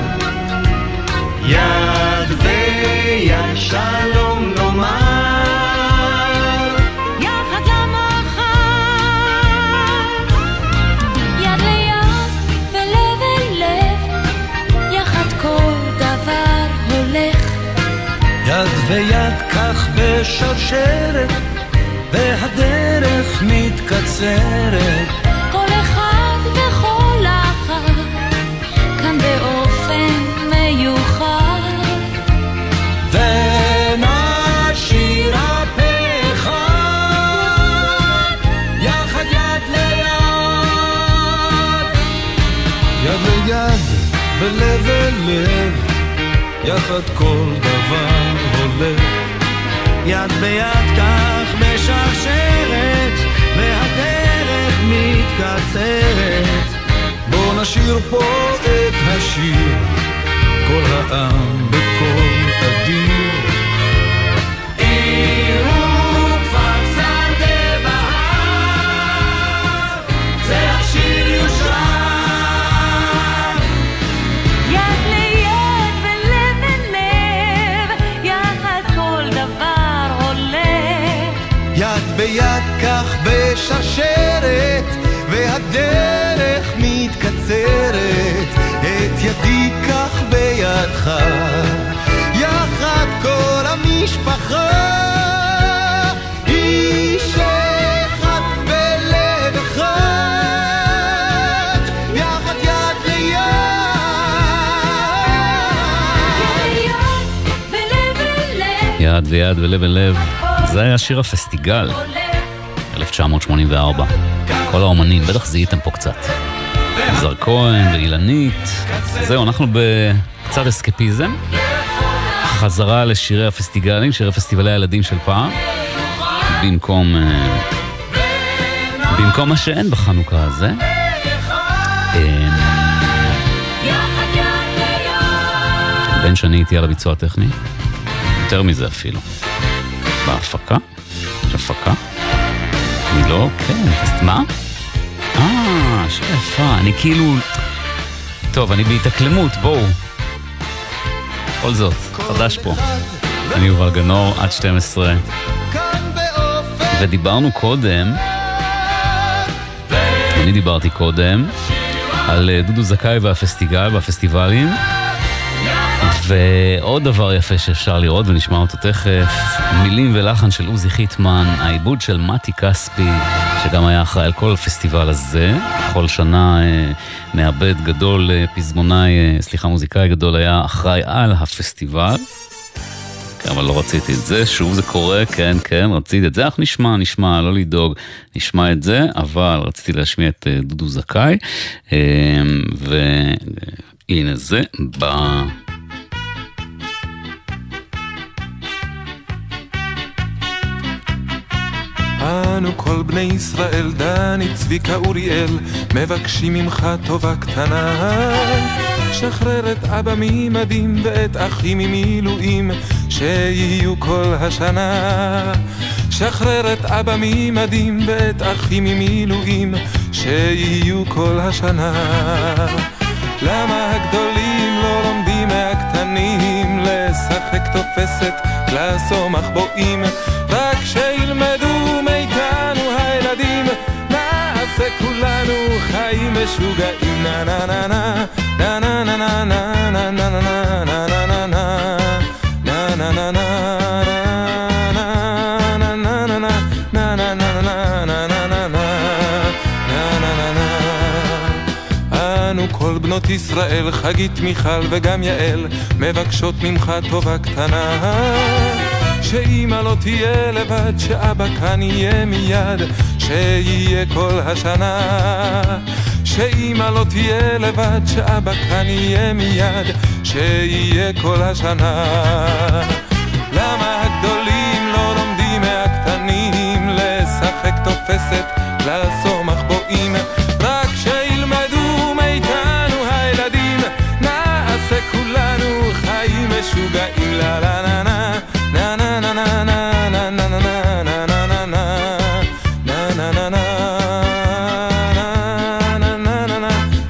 יד ויד שלום נאמר, יחד למחר. יד ליד ולב אל לב, יחד כל דבר הולך. יד ויד כך בשרשרת, והדרך מתקצרת. כל אחד וכל כאן באופן מיוחד, ונשאיר פה אחד, יחד יד ליד. יד ליד ולב אל לב, יחד כל דבר הולך. יד ביד כך בשרשרת, והדרך מתקצרת. בוא נשיר פה את השיר, כל העם בכל אדיר. אירו כבר שדה בהר, זה השיר יושר. יד ליד ולב אל לב, יחד כל דבר הולך. יד ביד כך בשרשרת, והדרך מתקצרת. את ידי כך בידך, יחד כל המשפחה, איש אחד בלב אחד, יחד יד ליד. יד ליד ולב אל יד ויד ולב ולב. זה היה שיר הפסטיגל אלף תשע מאות שמונים וארבע. כל האומנים, בטח זיהיתם פה קצת, עזר כהן ואילנית. זהו, אנחנו בצד אסקפיזם, חזרה לשירי הפסטיגלים, שירי פסטיבלי הילדים של פעם, במקום במקום מה שאין בחנוכה הזה. בן שני איתי על הביצוע הטכני, יותר מזה אפילו בהפקה, הפקה אני לא, כן, אז מה? אה, שיפה, אני כאילו טוב, אני בהתאקלמות, בואו כל זאת, חדש פה. אני יובל גנור, עד שתים עשרה. ודיברנו קודם, אני דיברתי קודם על דודו זקאי והפסטיגל והפסטיבלים, ועוד דבר יפה שאפשר לראות ונשמע אותו תכף, מילים ולחן של עוזי חיטמן, העיבוד של מטי קספי, שגם היה אחראי על כל הפסטיבל הזה, כל שנה מעבד גדול, פזמונאי, סליחה מוזיקאי גדול, היה אחראי על הפסטיבל, אבל לא רציתי את זה, שוב זה קורה, כן, כן, רציתי את זה, אנחנו נשמע, נשמע, לא לדאוג, נשמע את זה, אבל רציתי להשמיע את דודו זקאי, והנה זה, בא... אנו כל בני ישראל, דני, צביקה, אוריאל, מבקשים ממך טובה קטנה. שחרר את אבא ממדים ואת אחים ממילואים שיהיו כל השנה. שחרר את אבא ממדים ואת אחים ממילואים שיהיו כל השנה. למה הגדולים לא לומדים מהקטנים לשחק תופסת, לעשות מחבואים? רק שילמדו מאיתנו הילדים, נעשה כולנו חיים משוגעים. נה נה נה נה na na na na na na na na na na na na כל בנות ישראל, חגית, מיכל וגם יעל, מבקשות ממך טובה קטנה. שאמא לא תהיה לבד, שאבא כאן יהיה מיד, שיהיה כל השנה. שאמא לא תהיה לבד, שאבא כאן יהיה מיד, שיהיה כל השנה. למה הגדולים לא לומדים מהקטנים לשחק תופסת, לעשות מחבואים? רק שילמדו מאיתנו הילדים, נעשה כולנו חיים משוגעים. לה לה לה לה לה לה לה לה לה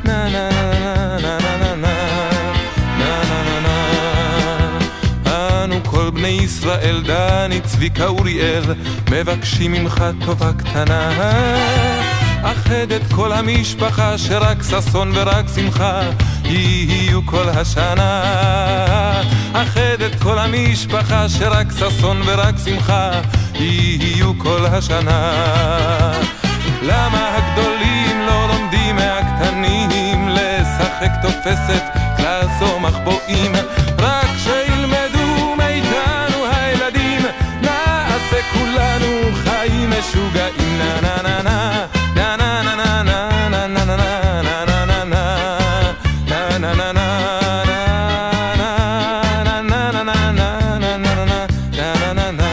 לה לה לה. דני, צביקה, אוריאל, מבקשים ממך טובה קטנה. אחת את כל המשפחה, שרק ששון ורק שמחה יהיו כל השנה. אחת את כל המשפחה, שרק ששון ורק שמחה יהיו כל השנה. למה הגדולים לא לומדים מהקטנים לשחק תופסת, לעשות מחבואים? רק כולנו חיים משוגעים. נה נה נה נה נה נה נה נה נה נה נה נה נה נה נה נה.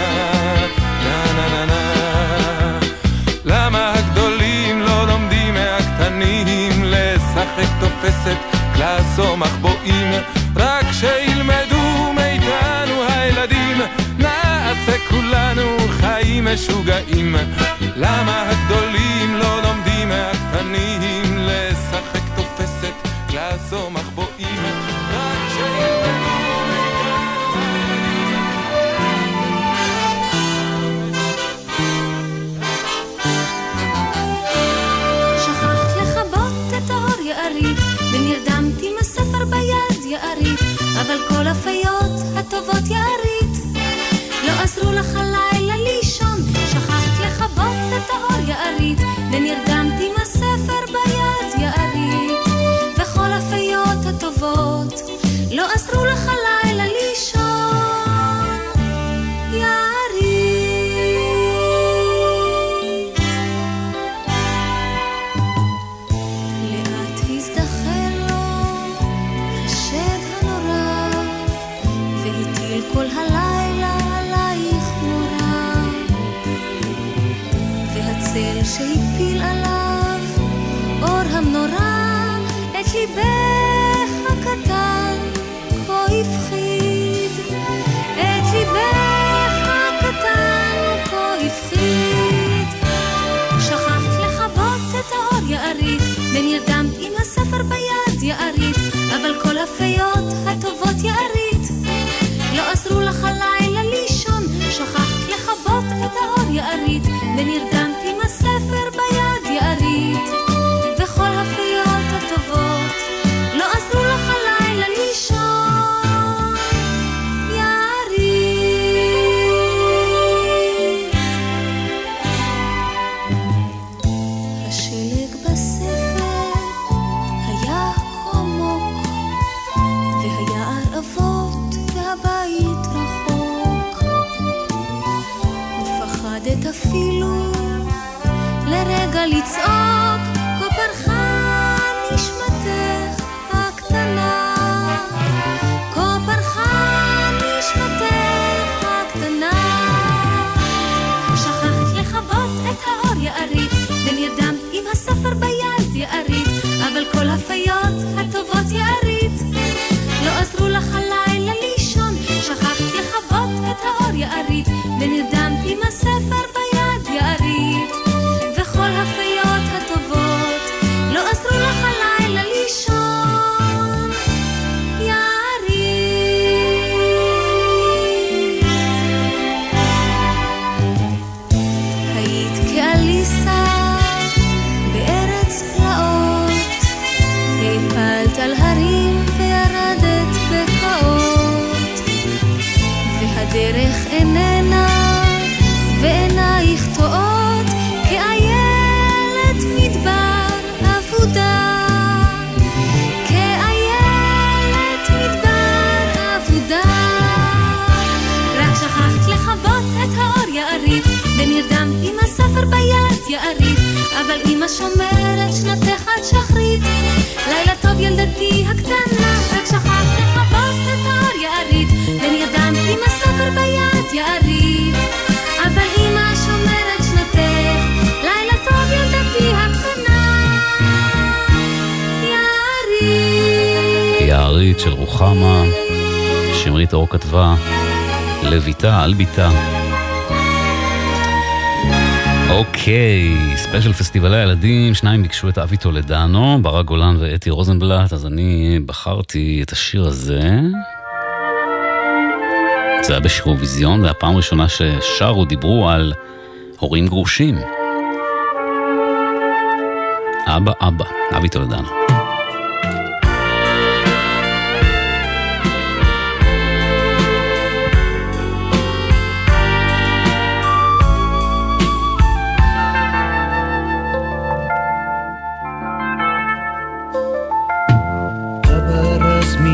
למה הגדולים לא לומדים מהקטנים לשחק תופסת, לעשות מחבואים? רק שילמדו מאיתנו הילדים, נעשה כולנו חיים משוגעים. למה הגדולים לא לומדים מהקטנים לשחק תופסת, לעשות מחבואים? רק שילמדו. שכחת לכבות את האור יערית, ונרדמתי מספר ביד יערית, אבל כל הפיות הטובות יערית עזרו לך לילה לישון. שכחת לחבות את האור יערית, ונרדמתי מהספר ביד יערית, וכל הפיות הטובות לא עזרו לך לילה לישון. ליבך הקטן כה הפחיד, את ליבך הקטן כה הפחיד. שכחת לחבות את האור יערית, ונרדמת עם הספר ביד יערית, אבל כל הפיות הטובות יערית לא עזרו לך הלילה לישון. שכחת לחבות את האור יערית, ונרדמת עם הספר ביד יערית, וכל הפיות הטובות לא עזרו לך הלילה לישון יערית. השלג בספר היה חמוק, והיה ערבות והבית רחוק, ופחדת אפילו לרגע לצעוק, כה פרחה נשמתך הקטנה, כה פרחה נשמתך הקטנה. שכחת לחבות את האור יערית, ונרדמת עם הספר ביד יערית, אבל כל הפיות הטובות יערית לא עזרו לך הלילה לישון. שכחת לחבות את האור יערית, ונרדמת עם הספר ביד יערית, כל הפיות הטובות לא עזרו לך הלילה לישון יערית. היית כאליסה בארץ פלאות, הפלת על הרים וירדת בקעות, והדרך איננה ועינייך טועות, ונרדמת עם הספר ביד יערית, אבל אמא שומרת שנתך עד שחרית. לילה טוב ילדתי הקטנה, רק שכחת לחבות את האור יערית, ונרדמת עם הספר ביד יערית, אבל אמא שומרת שנתך, לילה טוב ילדתי הקטנה יערית. יערית של רוחמה שמרית אור כתבה לביתה על ביתה. אוקיי, ספיישל פסטיבלי הילדים, שניים ביקשו את אבי טולדנו, ברא גולן ואתי רוזנבלט, אז אני בחרתי את השיר הזה. זה היה בשירוויזיון, והפעם ראשונה ששרו דיברו על הורים גרושים. אבא אבא, אבי טולדנו.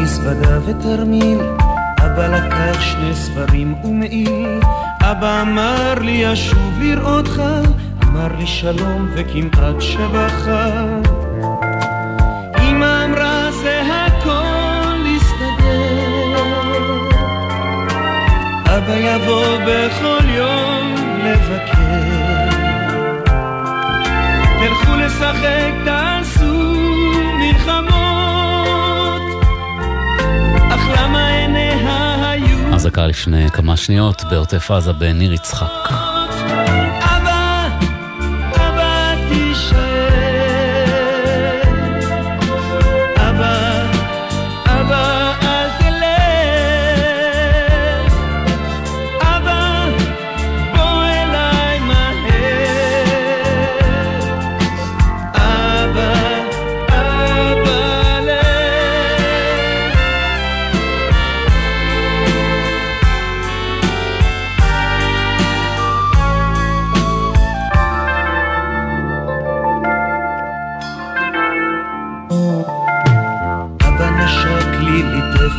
מזוודה ותרמיל, אבא לקח שני ספרים ומעיל. אבא אמר לי אשוב לראותך, אמר לי שלום וכמעט שבחה. אמא אמרה זה הכל יסתדר, אבא יבוא בכל יום לבקר. תלכו לשחק, תעשו מלחמות, למה עיניה היו. הזקה לפני כמה שניות בעוטף עזה בניר יצחק. אבא, אבא תישאר, אבא, אבא אל תלך, אבא בוא אליי מהר, אבא.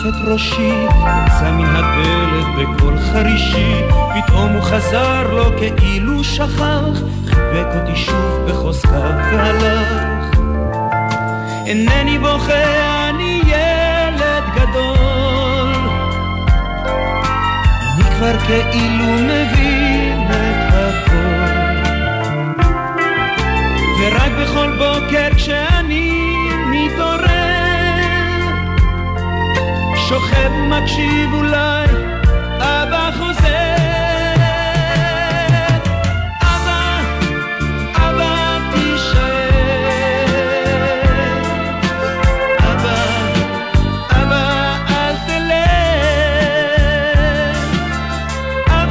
את ראשי, יצא מן הדלת בקול חרישי, פתאום הוא חזר לו כאילו שכח, חיבק אותי שוב בחוזקה והלך. אינני בוכה, אני ילד גדול, אני כבר כאילו מבין את הכל, ורק בכל בוקר כשאני מתעורר שוכב מקשיב אולי, אבא חוזר, אבא, אבא תישאר, אבא, אבא אל תלך, אבא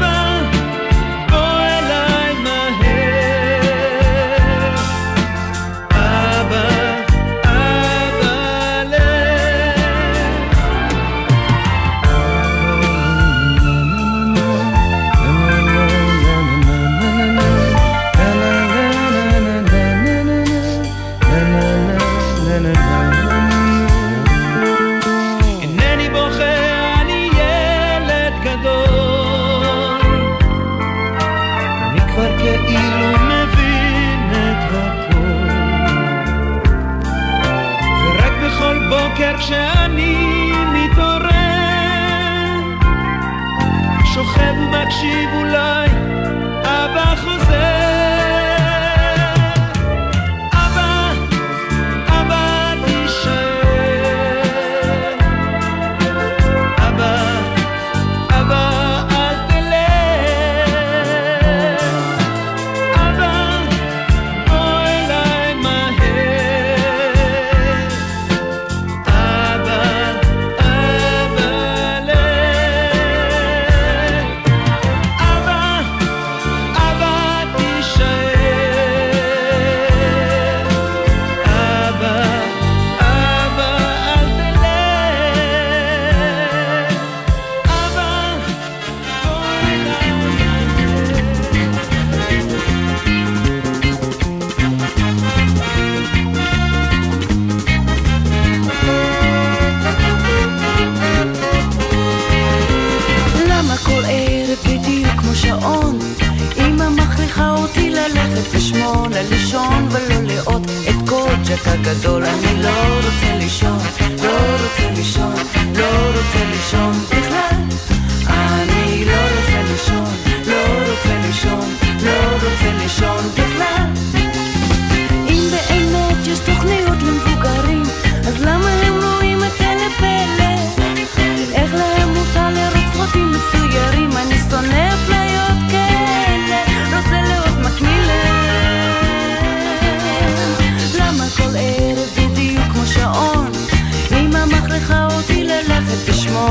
בוא אליי מהר, אבא, כשאני מתעורר, שוכב ומקשיב אולי, אבא חוזר, אבא, אבא תישאר, אבא, אבא אל תלך, אבא בוא אליי מהר, גדול, אני לא רוצה לישון, לא רוצה לישון, לא רוצה לישון בכלל, אני לא רוצה לישון, לא רוצה לישון, לא רוצה לישון בכלל. אם בעינות יש תוכניות למבוגרים, אז למה הם רואים את אלה פלא? איך להם מותר לראות סרטים מצוירים? אני שונא אפליות כאלה, רוצה להיות מקנילה. כל ערב בדיוק כמו שעון, אמא מכריחה אותי ללכת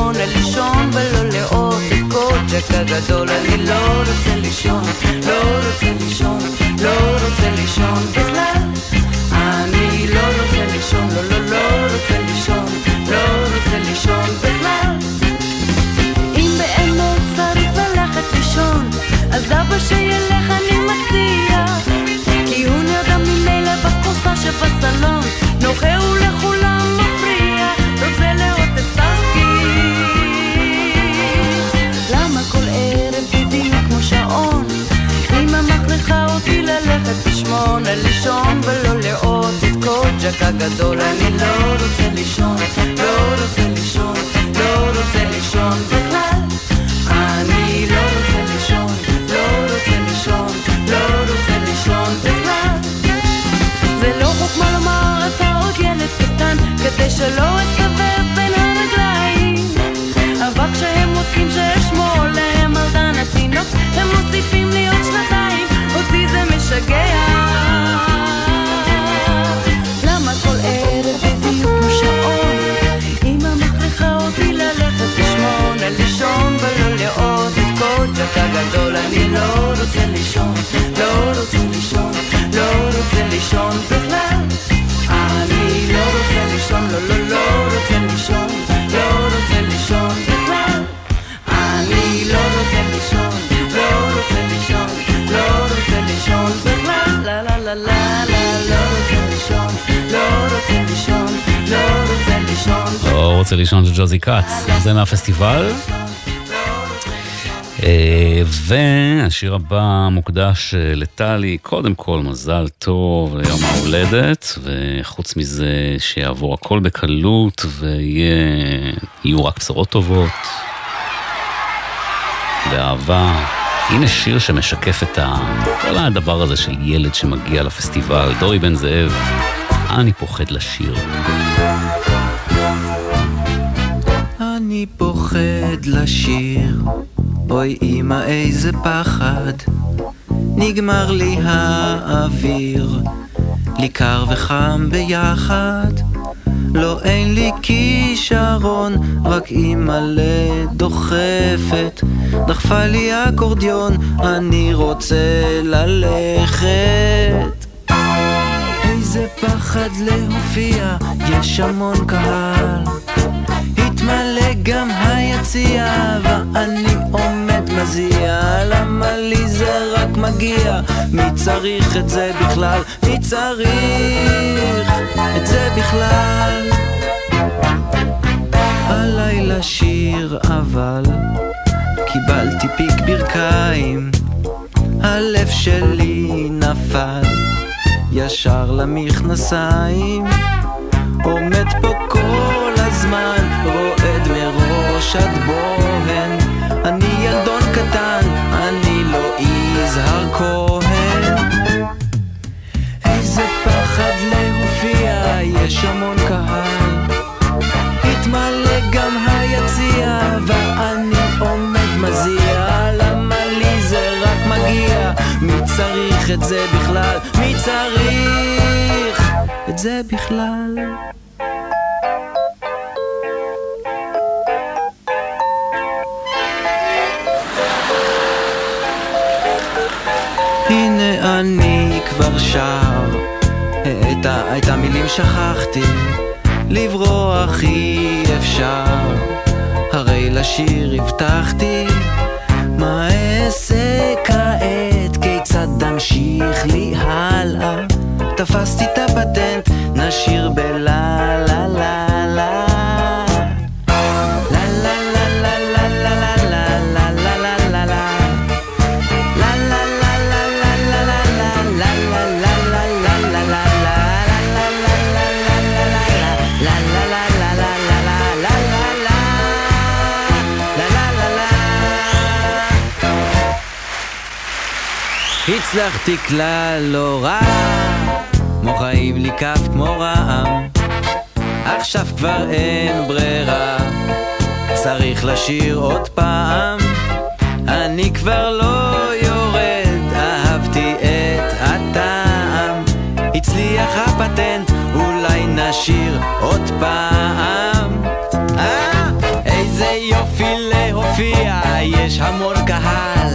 בשמונה לישון ולא לראות את קודג'ק הגדול, אני לא רוצה לישון, לא רוצה לישון, לא רוצה לישון בכלל, אני לא רוצה לישון, לא לא לא רוצה לישון, לא רוצה לישון בכלל. אם באמת צריך ללכת לישון, אז אבא שילך אני מציע, כי הוא נרדם ממילא בקוסה שבסלון, נוחה ולכולם מפריע, רוצה לראות את סטסקי. למה כל ערב בדיוק כמו שעון, אמא מכריחה אותי ללכת בשמונה לישון ולא לראות את קודג'ק הגדול, אני לא רוצה לישון, לא רוצה לישון, לא רוצה לישון בכלל, אני לא רוצה לישון, לא רוצה לישון, לא רוצה לישון בכלל. זה לא חוק מה לומר, אתה עוד ילד קטן, כדי שלא אסתובב בין הרגליים, אבל כשהם מוצאים שאשמור להם על דן התינוק, הם מוסיפים לי עוד שנתיים, אותי זה משגע. למה כל ערב בדיוק כמו שעון, אמא מכריחה אותי ללכת לשמונה לישון ולא לראות את קודג'ק הגדול, אני לא רוצה לישון, לא רוצה לישון, לא רוצה לישון בכלל, אני לא רוצה לישון, לא לא לא רוצה לישון, לא רוצה לישון בכלל, אני לא רוצה לישון, לא רוצה לישון, לא רוצה לישון בכלל, לא לא לא לא לא רוצה לישון, לא רוצה לישון, לא רוצה לישון, לא רוצה לישון של ג'וזי קאץ, זה מהפסטיבל. והשיר הבא מוקדש לטלי, קודם כל מזל טוב ליום ההולדת, וחוץ מזה שיעבור הכל בקלות ויהיו רק בשורות טובות באהבה. הנה שיר שמשקף את כל הדבר הזה של ילד שמגיע לפסטיבל, דורי בן זאב, אני פוחד לשיר. אני פוחד לשיר, אוי אמא איזה פחד, נגמר לי האוויר, לי קר וחם ביחד, לא אין לי כישרון, רק אמא לדוחפת, דחפה לי אקורדיון, אני רוצה ללכת. איזה פחד להופיע, יש המון קהל, התמלא גם היציאה, ואני עומד מזיע, למה לי זה רק מגיע, מי צריך את זה בכלל, מי צריך את זה בכלל. הלילה שיר אבל קיבלתי פיק ברכיים, הלב שלי נפל ישר למכנסיים, עומד פה כל הזמן, רועד מראש עד בוהן, אני ילדון קטן, אני לא יזהר כהן. איזה פחד להופיע, יש המון קהל, התמלא גם היציע, ואני עומד מזיע, למה לי זה רק מגיע, מי צריך את זה בכלל, מי צריך את זה בכלל. הנה אני כבר שר, את המילים שכחתי, לברוח אי אפשר, הרי לשיר הבטחתי, מה אעשה כעת, כיצד תמשיך לי הלאה, תפסתי את הפטנט, נשיר בלה לה לה לה הצלחתי כלל לא רע, מוחאים לי כף כמו רעם, עכשיו כבר אין ברירה, צריך לשיר עוד פעם, אני כבר לא יורד, אהבתי את הטעם, הצליח הפטנט, אולי נשיר עוד פעם. אה, איזה יופי להופיע, יש המון קהל,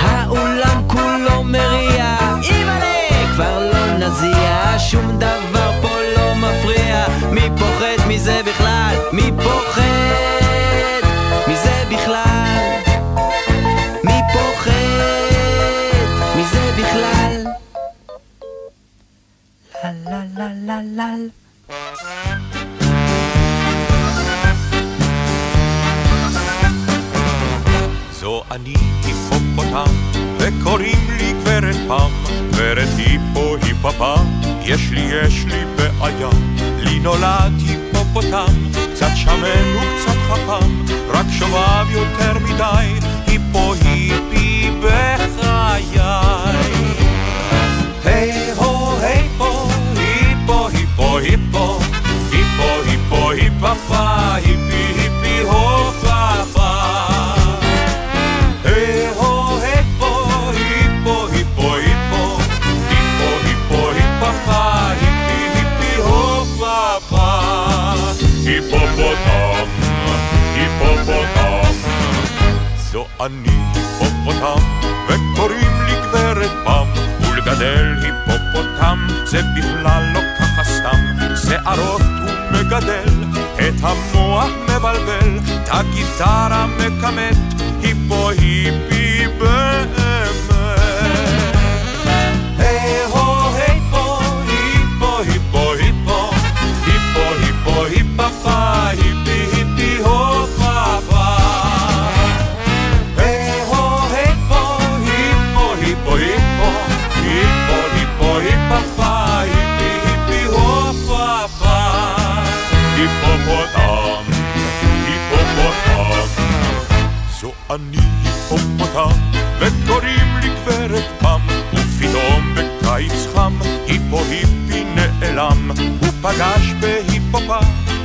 העולם כולו מריע, אימאלה כבר לא נזיע, שום דבר פה לא מפריע, מי פוחד מזה בכלל, מי פוחד מזה בכלל, מי פוחד מזה בכלל. לה לה לה לה לה זו אני היפופוטם וקוראים לי גברת פעם, גברת היפו היפפה, יש לי יש לי בעיה, לי נולד היפופוטם, קצת שמן וקצת חכם, רק שובב יותר מדי, היפו היפי בחיי. היפו היפו היפו היפו היפו היפו היפו היפפה היפי היפי הופפה. היפופוטם, היפופוטם, זו אני היפופוטם, וקוראים לי גברת פעם, ולגדל היפופוטם, זה בכלל לא ככה סתם, שערות הוא מגדל, את המוח מבלבל, את הגיטרה מקמת, היפו היפי באמת. היהו היפו, היפו היפו היפו, היפו היפו היפפה, היפי היפי הופפה. היהו היפו, היפו היפו היפו, היפו היפו היפפה, היפי היפי הופפה. היפופוטם, היפופוטם, זו אני היפופוטם, וקוראים לי גברת פעם, ופתאום בקיץ חם, היפו היפי נעלם, הוא פגש בהיפופה,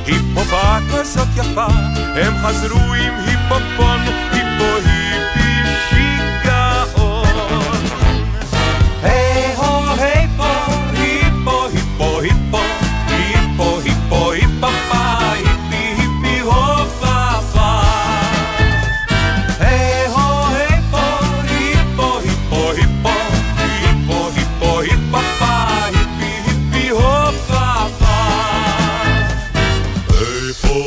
היפופה כזאת יפה, הם חזרו עם היפופון, היפו היפי שיגעון. היי הו היפו, היפו היפו היפו, היפו היפו היפפה, היפי היפי הופפה. היי הו היפו, היפו היפו היפו, היפו היפו היפפה, היפי היפי הופפה. היי הו היפו, היפו היפו היפו,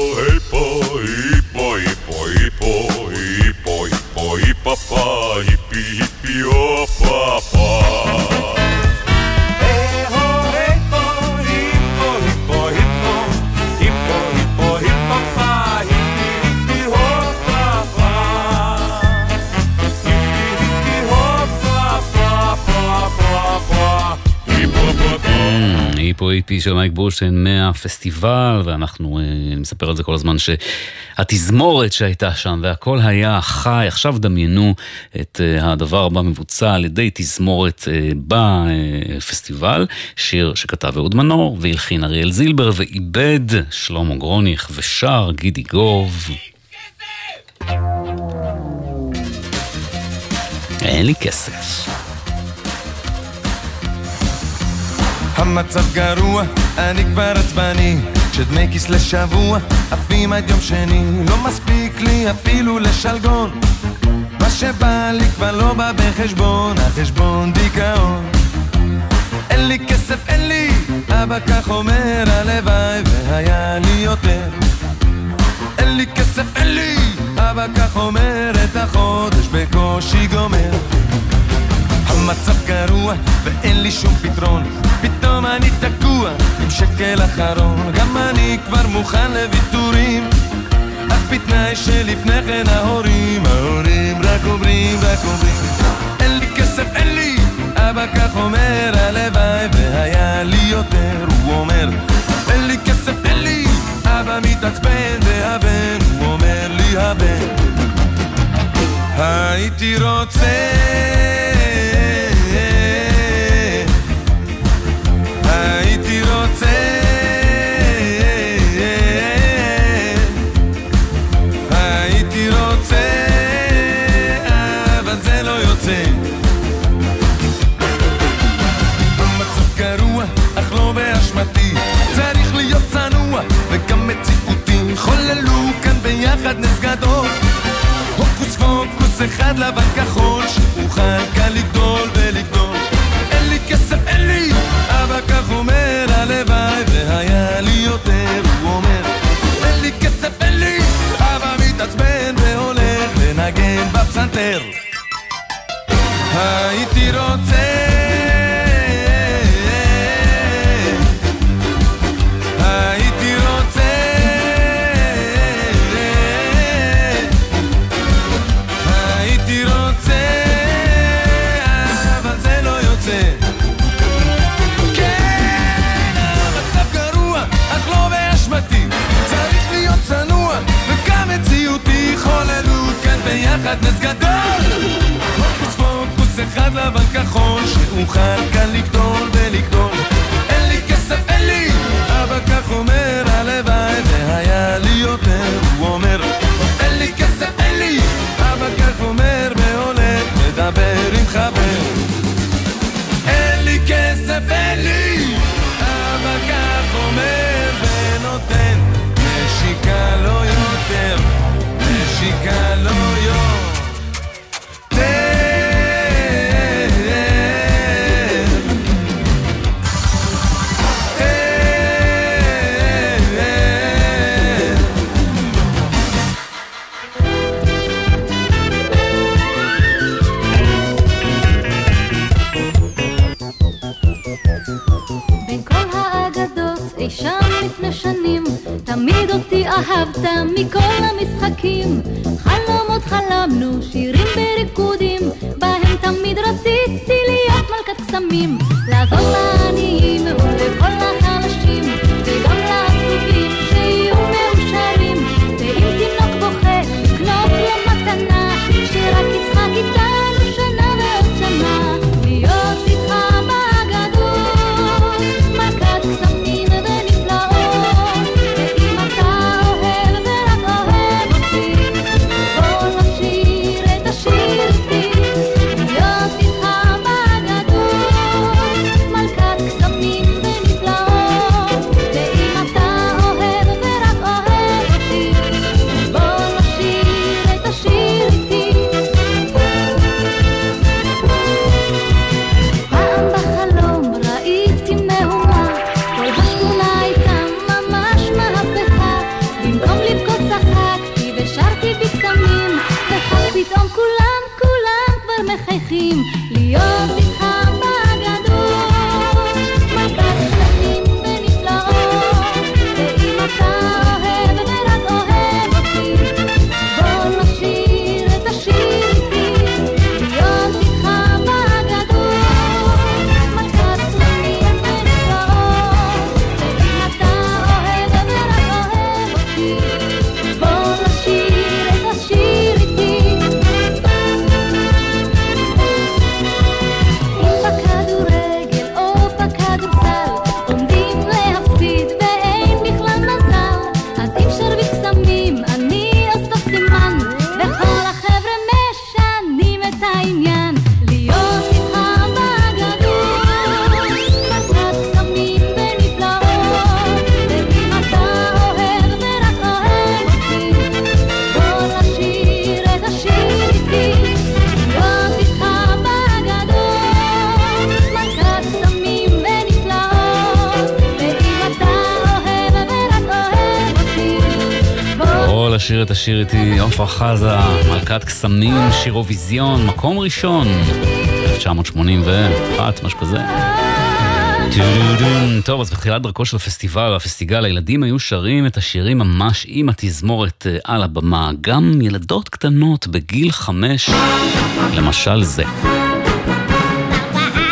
היפו היפו היפפה, היפי היפי הופפה. היפו היפי של מייק בושן מהפסטיבל, ואנחנו מספר על זה כל הזמן שהתזמורת שהייתה שם והכל היה חי. עכשיו דמיינו את הדבר הבא מבוצע על ידי תזמורת בפסטיבל, שיר שכתב אודי מנור והלחין אריאל זילבר ועיבד שלומו גרוניך ושר גידי גוב. אין לי כסף. המצב גרוע, אני כבר עצבני, שדמי כיס לשבוע, אפים עד יום שני. לא מספיק לי אפילו לשלגון, מה שבא לי כבר לא בא בחשבון, החשבון דיכאון. אין לי כסף, אין לי, אבא כך אומר, הלוואי והיה לי יותר. אין לי כסף, אין לי, אבא כך אומר, את החודש בקושי גומר. המצב גרוע ואין לי שום פתרון, פתאום אני תקוע עם שקל אחרון. גם אני כבר מוכן לוויתורים, אך בתנאי שלפני כן ההורים, ההורים רק אומרים, רק אומרים. אין לי כסף, אין לי, אבא כך אומר, הלוואי והיה לי יותר. הוא אומר, אין לי כסף, אין לי, אבא מתעצבן, והבן, הוא אומר לי הבן, הייתי רוצה, הייתי רוצה, הייתי רוצה, אבל זה לא יוצא. המצב גרוע, אך לא באשמתי, צריך להיות צנוע וגם מציאותי. חוללו כאן ביחד נס גדול, הוקוס פוקוס אחד לבן כחול, שאוכל כאן לגדול ולגדול. אין לי כסף, אין לי, אבא כך אומר, הלוואי והיה לי יותר. הוא אומר, אין לי כסף, אין לי, אבא מתעצבן והולך לנגן בפסנתר. הייתי רוצה, ביחד נס גדול, פוקוס פוקוס אחד לבן כחול, שאוכל כאן לגדול ולגדול. אין לי כסף, אין לי, אבא כך אומר, הלוואי והיה לי יותר. הוא אומר, אין לי כסף, אין לי, אבא כך אומר, והולך לדבר עם חבר. אין לי כסף, אין לי, אבא כך אומר, ונותן נשיקה לא יותר, נשיקה לא יותר. תמיד אותי אהבת מכל המשחקים, חלומות חלמנו, שירים בריקודים, בהם תמיד רציתי להיות מלכת קסמים. לעזור לעניים ולכל החלשים, וגם לעצובים שיהיו מאושרים. ואם תינוק בוכה, לקנות לו מתנה, שרק יצחק איתנו שנה ועוד שנה. להיות איתך באגדות, מלכת קסמים ונפלאות. I'm קסמים, וכך פתאום כולם כולם כבר מחייכים להיות איתך באגדות, מלכת קסמים ונפלאות, ואם אתה אוהב ורק אוהב אותי, בוא נשיר את השיר איתי, להיות איתך באגדות, מלכת קסמים ונפלאות, ואם אתה אוהב ורק אוהב אותי, בוא נשיר את השיר איתי. אם בכדורגל או בכדורסל עומדים להפסיד ואין בכלל מזל, אז עם שרביט קסמים אני עושה סימן, וכל החבר'ה משנים את העניין, להיות איתך באגדות, מלכת קסמים ונפלאות, ואם אתה אוהב ורק אוהב אותי, בוא נשיר את השיר איתי, להיות איתך באגדות, מלכת קסמים ונפלאות, ואם אתה אוהב ורק אוהב אותי, בוא או לשיר את השיר איתי, עופרה חזה, מלכת קסמים, שירוויזיון, מקום ראשון, אלף תשע מאות שמונים ואחת, משהו כזה. טו-דו-דום. טוב, אז בתחילת דרכו של הפסטיבל, הפסטיגל, הילדים היו שרים את השירים ממש עם התזמורת אה, על הבמה, גם ילדות קטנות בגיל חמש, למשל זה. Ah, ah, ah.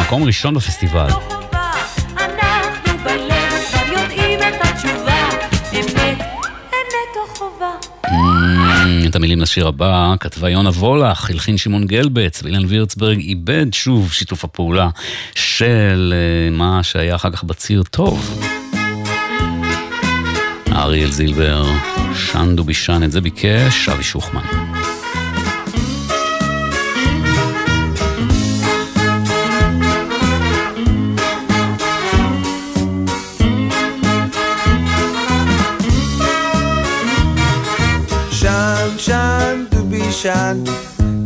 מקום ראשון בפסטיבל. את המילים לשיר הבא כתבה יונה וולך, הלחין שמעון גלבץ, ואילן וירצברג איבד שוב שיתוף הפעולה של מה שהיה אחר כך בציר טוב. אריאל זילבר, שנדו בישן, את זה ביקש אבי שוחמן. شان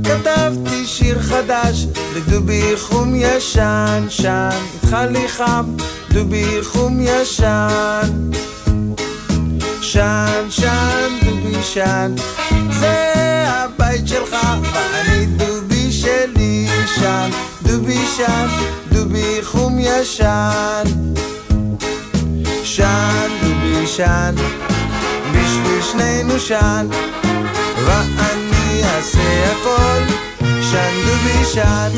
كتبت شير חדש לדובי חום ישן شان اتخلي خام دوبي חום ישן شان شان دوبي شان זה הבית שלך ואני דובי שלי شان دوبي شان دوبي חום ישן شان دوبي شان בשביל שנינו شان ואני אעשה הכל שן דובי שן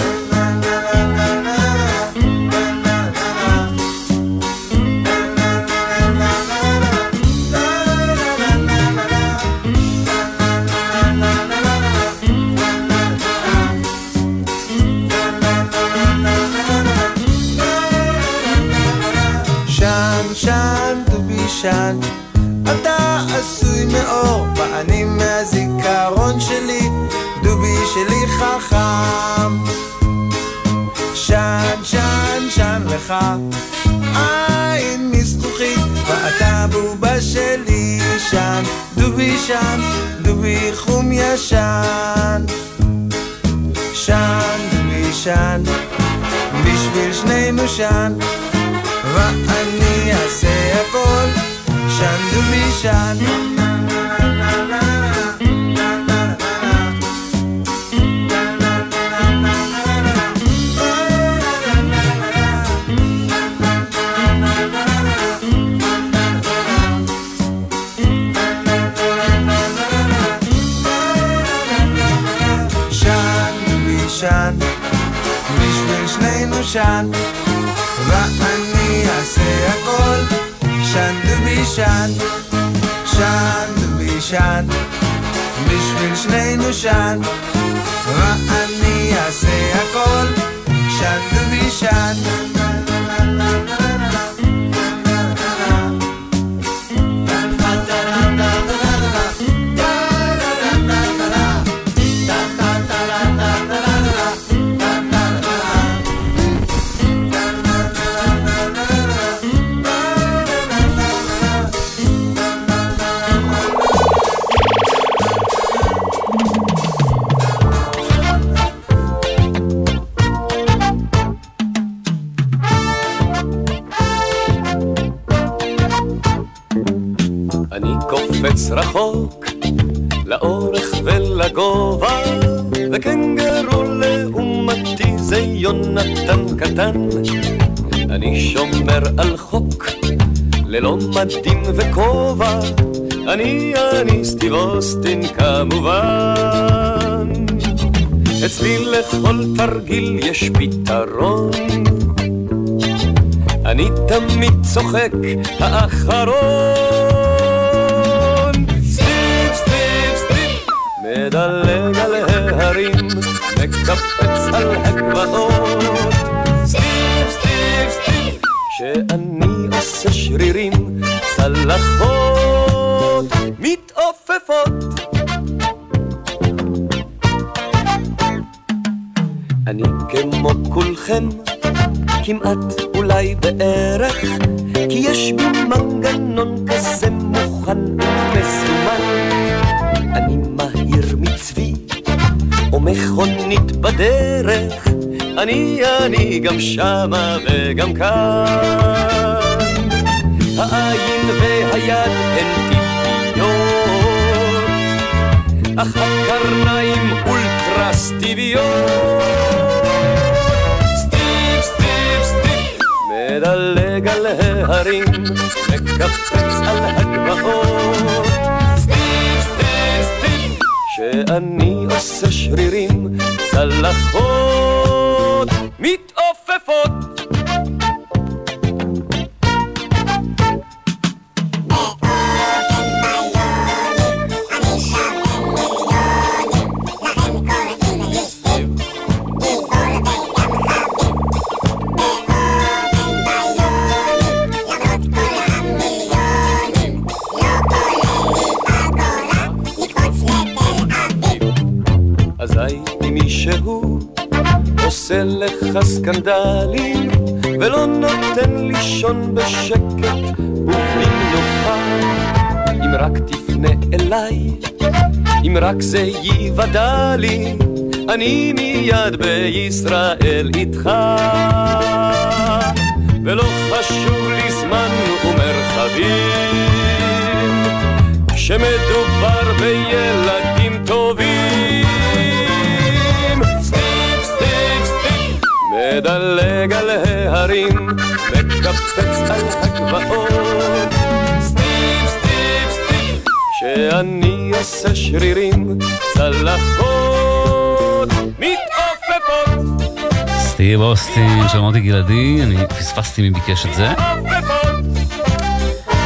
שן שן דובי שן אתה עשוי מאור ואני מהזיכרון שלי דובי שלי חכם שן שן שן לך עין מזכוכית ואתה בובה שלי שן דובי שן דובי חום ישן שן דובי שן בשביל שנינו שן ואני אעשה הכל שן דובי שן שן דובי שן בשביל שנינו שן ואני אעשה הכל Shan dubi shan שן וישן, בשביל שנינו שן, ואני אעשה הכל, שן וישן. רחוק לאורך ולגובה, וקנגרו לעומתי זה יונתן קטן. אני שומר על חוק ללא מדים וכובע, אני אני סטיב אוסטין כמובן. אצלי לכל תרגיל יש פתרון, אני תמיד צוחק האחרון. מדלג על ההרים, מקפץ על הגבעות, סטיב, סטיב, סטיב, שאני עושה שרירים, צלחות מתעופפות. אני כמו כולכם, כמעט אולי בערך, כי יש בי מנגנון כזה מוכן ומסומן. אני מהיר מצבי, או מכונית בדרך, אני אני גם שמה וגם כאן. העין והיד הן טבעיות, אך הקרניים אולטרסטיביות. סטיב, סטיב, סטיב, מדלג על ההרים, מקפץ על הגבעות, שאני עושה שרירים, צלחות מתעופפות. שהוא עושה לך סקנדלים ולא נותן לישון בשקט ובמנוחה. אם רק תפנה אליי, אם רק זה ייוודע לי, אני מיד בישראל איתך, ולא חשוב לי זמן ומרחבים כשמדובר בילדים טובים. מדלג על ההרים, מקפץ על הגבעות, סטיב, סטיב, סטיב, שאני עושה שרירים, צלחות מתעופפות. סטיב אוסטין, שמעתי גלעדי, אני פספסתי מי ביקש את זה,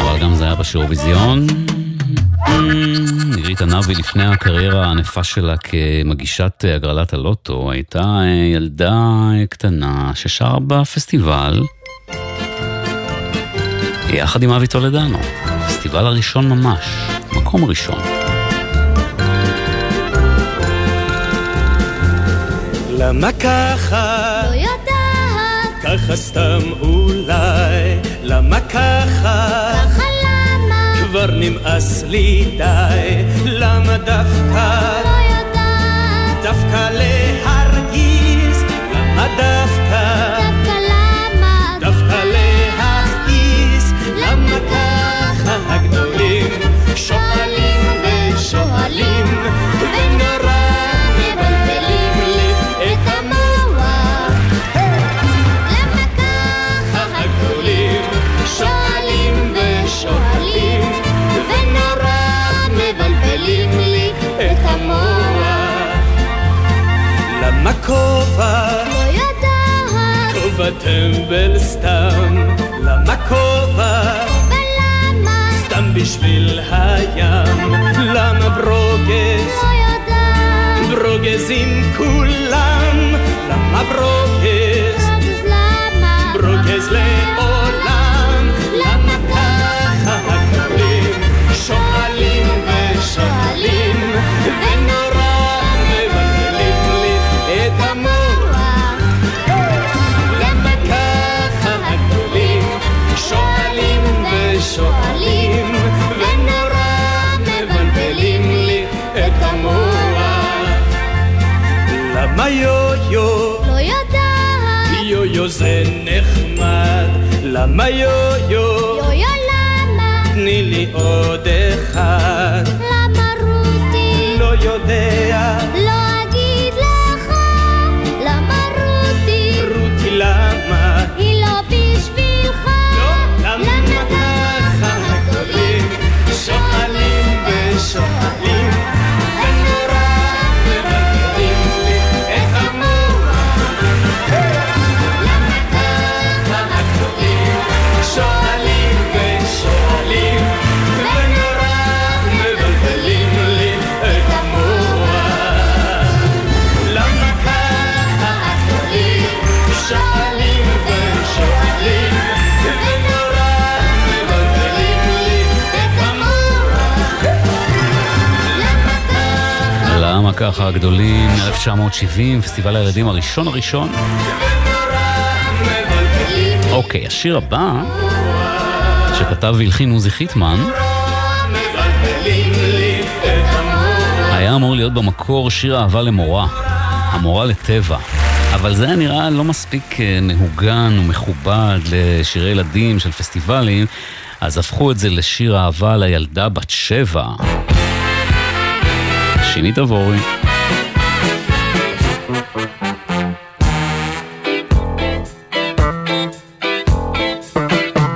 אבל גם זה היה באירוויזיון. נירית ענבי לפני הקריירה הענפה שלה כמגישת הגרלת הלוטו הייתה ילדה קטנה ששרה בפסטיבל יחד עם אבי טולדנו, פסטיבל הראשון ממש, מקום ראשון. למה ככה? לא יודעת, ככה סתם אולי, למה ככה? ככה כבר נמאס לי די, למה דווקא? לא יודעת, דווקא להרגיז, למה דווקא? דווקא למה? דווקא להכעיס, למה ככה? הגדולים שואלים ושואלים ונורא מבלבלים לי את המוח. למה ככה? הגדולים שואלים ושואלים למה כובע? לא יודעת, כובע טמבל סתם, למה כובע? ולמה? סתם בשביל הים. למה ברוגז? לא יודעת. ברוגז עם כולם. למה ברוגז? ברוגז למה? ברוגז לעולם. למה ככה הקבלים? שואלים ושואלים ונורא מבטלים לי את המוח. למה ככה הקבלים? שואלים ושואלים ונורא מבטלים לי את המוח. למה יו-יו? לא יודעת. יו-יו זה נחמד. למה יו-יו? יו-יו תני לי עוד אחד. למה רותי? לא יודע. לא אגיד לך. למה רותי? רותי למה? היא לא בשבילך. לא, למה ככה הגדולים שואלים ושואלים ונורא מבטלים לי את המוח. למה ככה הגדולים שואלים למה ככה הגדולים, אלף תשע מאות שבעים, פסטיבל הילדים הראשון הראשון. אוקיי, השיר הבא שכתב והלחין עוזי חיטמן היה אמור להיות במקור שיר אהבה למורה, המורה לטבע, אבל זה נראה לא מספיק נהוגן ומכובד לשירי ילדים של פסטיבלים, אז הפכו את זה לשיר אהבה לילדה בת שבע. שימי תבורי.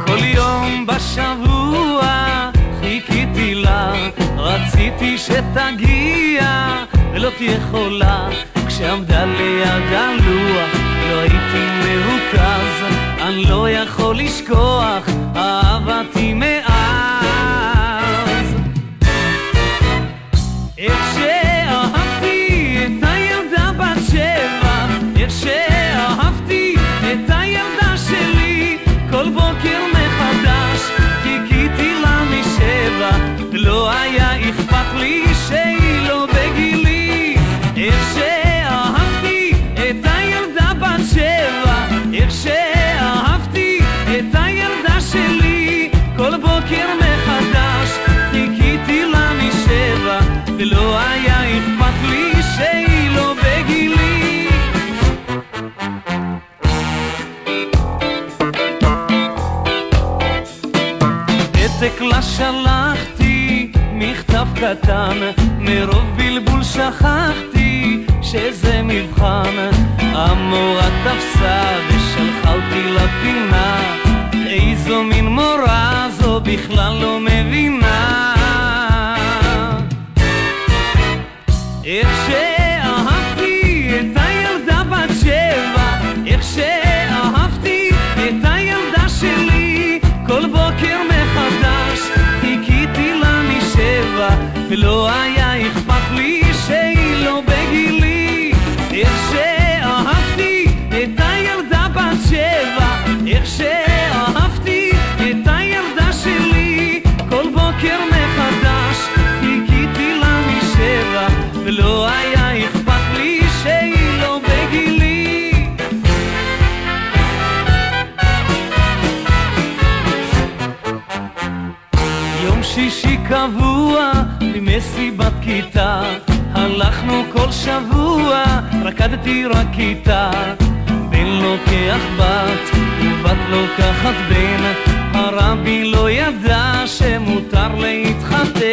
כל יום בשבוע חיכיתי לה, רציתי שתגיע, ולא תהיה חולה. כשעמדה ליד הלוח לא הייתי מרוכז, אני לא יכול לשכוח, אהבתי מאז איך שאהבתי את הילדה בת שבע, איך שאהבתי את הילדה שלי. כל בוקר מחדש חיכיתי לה משבע, לא היה אכפת לי שהיא לא בגילי. איך ש שאהבתי את הילדה שלי, כל בוקר מחדש חיכיתי לה משבע, ולא היה אכפת לי שהיא לא בגילי. עתק לה שלחתי, מכתב קטן, מרוב בלבול שכחתי שזה מבחן. המורה תפסה ושלחה אותי לפינה, איזו מין מורה זו בכלל לא מבינה. איך שאהבתי את הילדה בת שבע, איך שאהבתי את הילדה שלי, כל בוקר מחדש חיכיתי לה משבע, ולא היה אכפת לי שהיא לא בגילי. איך ש איך שאהבתי את הילדה שלי, כל בוקר מחדש חיכיתי לה משבע, ולא היה אכפת לי שהיא לא בגילי. יום שישי קבוע במסיבת כיתה, הלכנו כל שבוע, רקדתי רק כיתה. בן לוקח בת, בת לוקחת בן, הרבי לא ידע שמותר להתחתן.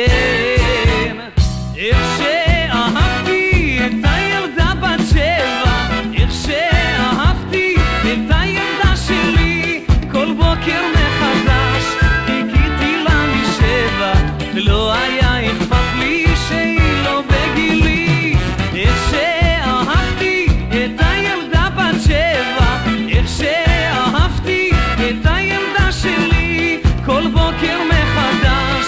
איך שאהבתי את הילדה בת שבע, איך שאהבתי את הילדה שלי, כל בוקר מחדש חיכיתי לה משבע, ולא היה אכפת לי שהיא לא בגילי. איך שאהבתי כל בוקר מחדש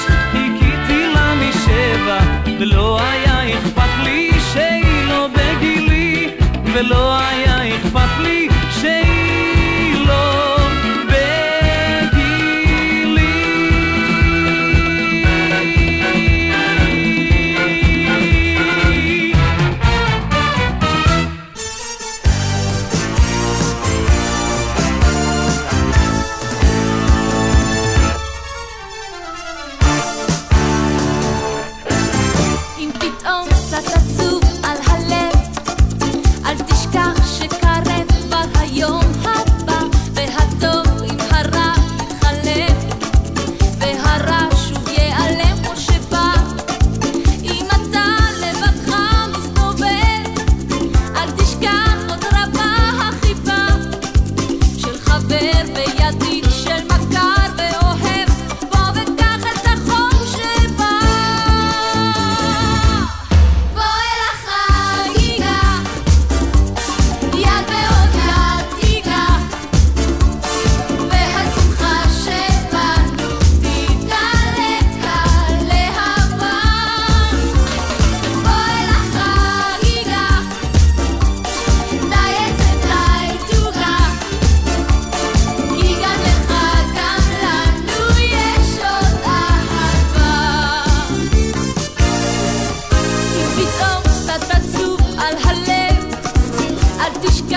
ולא היה אכפת לי שהיא לא בגילי. אם פתאום קצת עצוב על הלב, אל תשכח שקרב כבר היום הבא, והטוב עם הרע יתחלף, והרע שוב ייעלם או שבא. אם אתה לבדך מסתובב, אל תשכח עוד רבה החיבה של חבר וידיד, של מכר ואוהב, בוא וקח את החום שבא. בוא אל החגיגה, יד ועוד יד תיגע, והשמחה שבא תתעלה כאן להבה. בוא אל החגיגה, די את זה די תוגע, כי גם לך גם לנו יש עוד אהבה. אם פתאום קצת עצוב על הלב, אל תשכח שקרב כבר היום הבא, והטוב עם הרע יתחלף,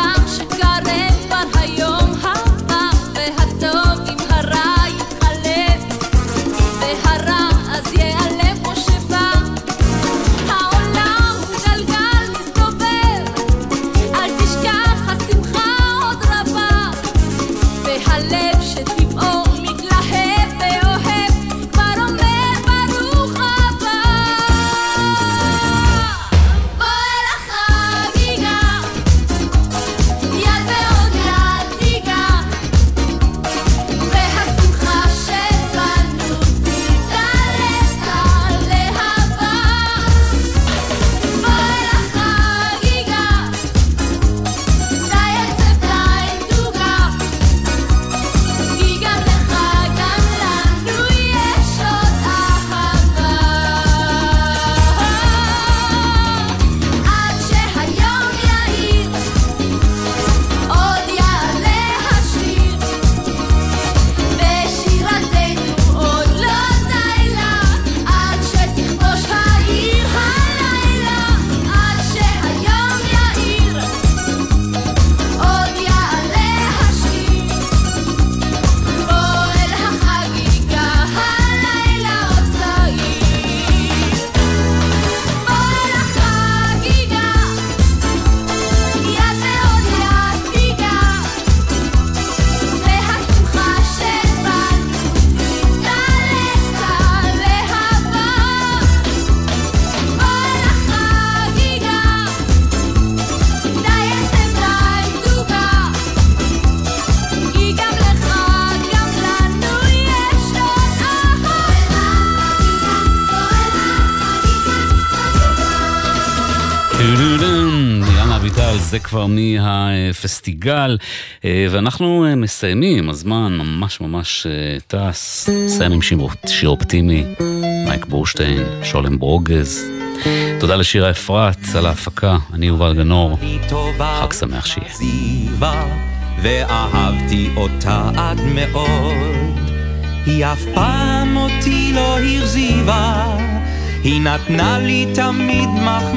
והרע אז ייעלם או שבא. העולם הוא גלגל מסתובב, אל תשכח השמחה עוד רבה, והלב שתבעור מתלהב ואוהב כבר אומר ברוך הבא. בוא אל החגיגה, יד ועוד יד תיגע, והשמחה שבנו תתעלה כאן להבה. בוא אל החגיגה, די עצב די תוגע, כי גם לך גם לנו יש עוד אהבה. עד שהיום יאיר, עוד יעלה השיר, ושירתנו עוד לא די לה, עד שתכבוש העיר הלילה. עד שהיום יאיר, עוד יעלה השיר, בוא אל החגיגה הלילה עוד צעיר. בוא אל החגיגה, יד ועוד יד תיגע, והשמחה שבנו תתעלה כאן להבה. בוא אל החגיגה, די עצב די תוגע, כי גם לך גם לנו יש עוד אהבה. טודודום, דיאנה אביטל, זה כבר מהפסטיגל, אה, ואנחנו אה, מסיימים, הזמן ממש ממש אה, טס. מסיים עם שיר, שיר אופטימי, מייק בושטיין, שולם ברוגז. תודה לשירה אפרת על ההפקה, אני יובל גנור, חג שמח שיהיה. זיווה, ואהבתי אותה עד מאוד, היא אף פעם אותי לא הרזיבה, היא נתנה לי תמיד מחמאות,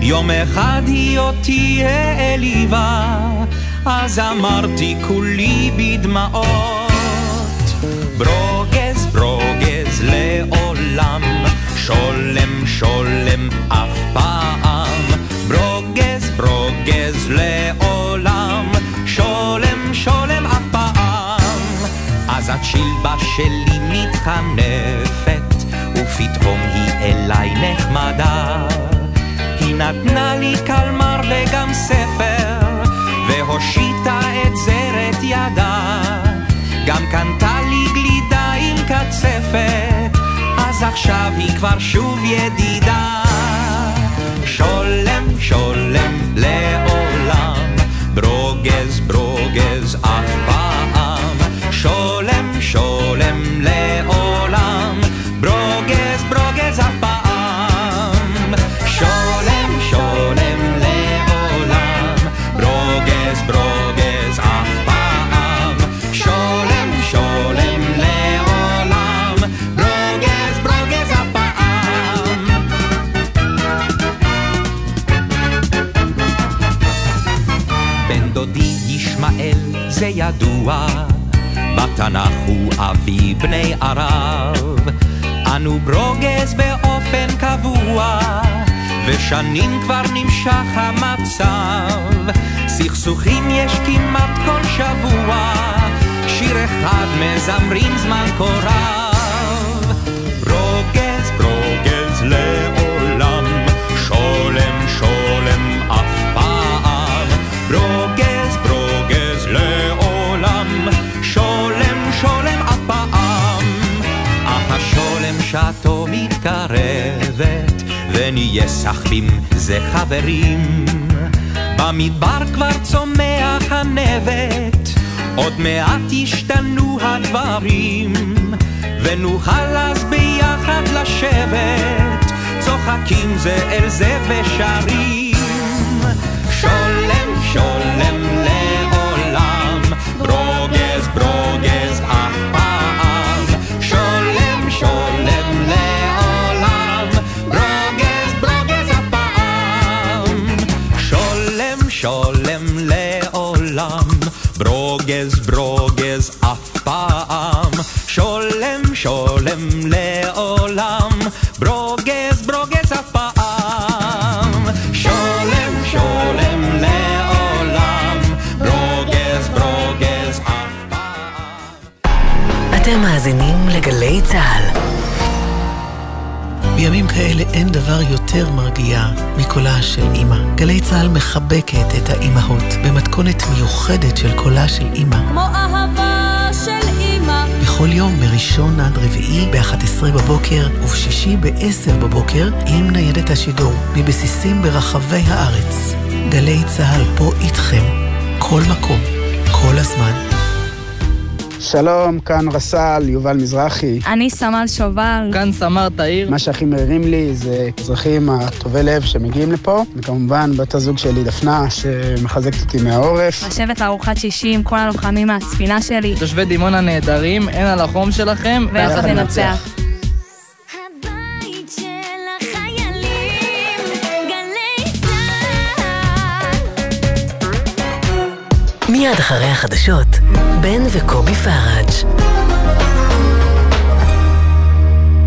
יום אחד היא אותי העליבה, אז אמרתי כולי בדמעות. ברוגז ברוגז לעולם, שולם שולם אף פעם, ברוגז ברוגז לעולם, שולם שולם אף פעם. אז הצ'ילבה שלי מתחנפת, ופתאום היא אליי נחמדה, היא נתנה לי קלמר וגם ספר, והושיטה את זרת ידה, גם קנתה לי גלידה עם קצפת, אז עכשיו היא כבר שוב ידידה. שולם שולם לעולם, ברוגז ברוגז אף פעם, שולם שולם לעולם, ברוגז ברוגז אף פעם, שולם שולם לעולם, סודי ישמעאל זה ידוע, בתנ"ך הוא אבי בני ערב, אנו ברוגז באופן קבוע, ושנים כבר נמשך המצב, סכסוכים יש כמעט כל שבוע, שיר אחד מזמרים זמן קורב, ברוגז ברוגז לעולם, שולם שולם אף פעם, ברוגז ברוגז לעולם, שולם שולם אף פעם, אך השולם שעתו מתקרבת, ונהיה סחבים זה חברים, במדבר כבר צומח הנבט, עוד מעט ישתנו הדברים, ונוכל אז ביחד לשבת, צוחקים זה אל זה ושרים, שולם שולם לעולם, ברוגז ברוגז אף פעם, שולם שולם לעולם, ברוגז ברוגז אף פעם, שולם שולם לעולם, ברוגז ברוגז אף פעם, שולם שולם לעולם, ברוגז ברוגז אף פעם, שולם שולם לעולם, ברוגז ברוגז אף פעם. אתם מאזינים לגלי צהל. בימים כאלה אין דבר יותר מרגיע מקולה של אמא. גלי צהל מחבקת את האמהות במתכונת מיוחדת של קולה של אמא, כמו אהבה של אמא, בכל יום מראשון עד רביעי ב-אחת עשרה בבוקר ובשישי ב-עשר בבוקר עם ניידת השידור מבסיסים ברחבי הארץ. גלי צהל פה איתכם, כל מקום, כל הזמן. שלום, כאן רסל, יובל מזרחי. אני סמל שובל. כאן סמר תאיר. מה שהכי מרירים לי זה אזרחים הטובי לב שמגיעים לפה, וכמובן בת הזוג שלי דפנה שמחזקת אותי מהעורף. לשבת לארוחת שישי עם כל הלוחמים מהספינה שלי. תושבי דימונה נהדרים, אין על החום שלכם. ויחד ננצח. מיד אחרי החדשות, בן וקובי פארג'.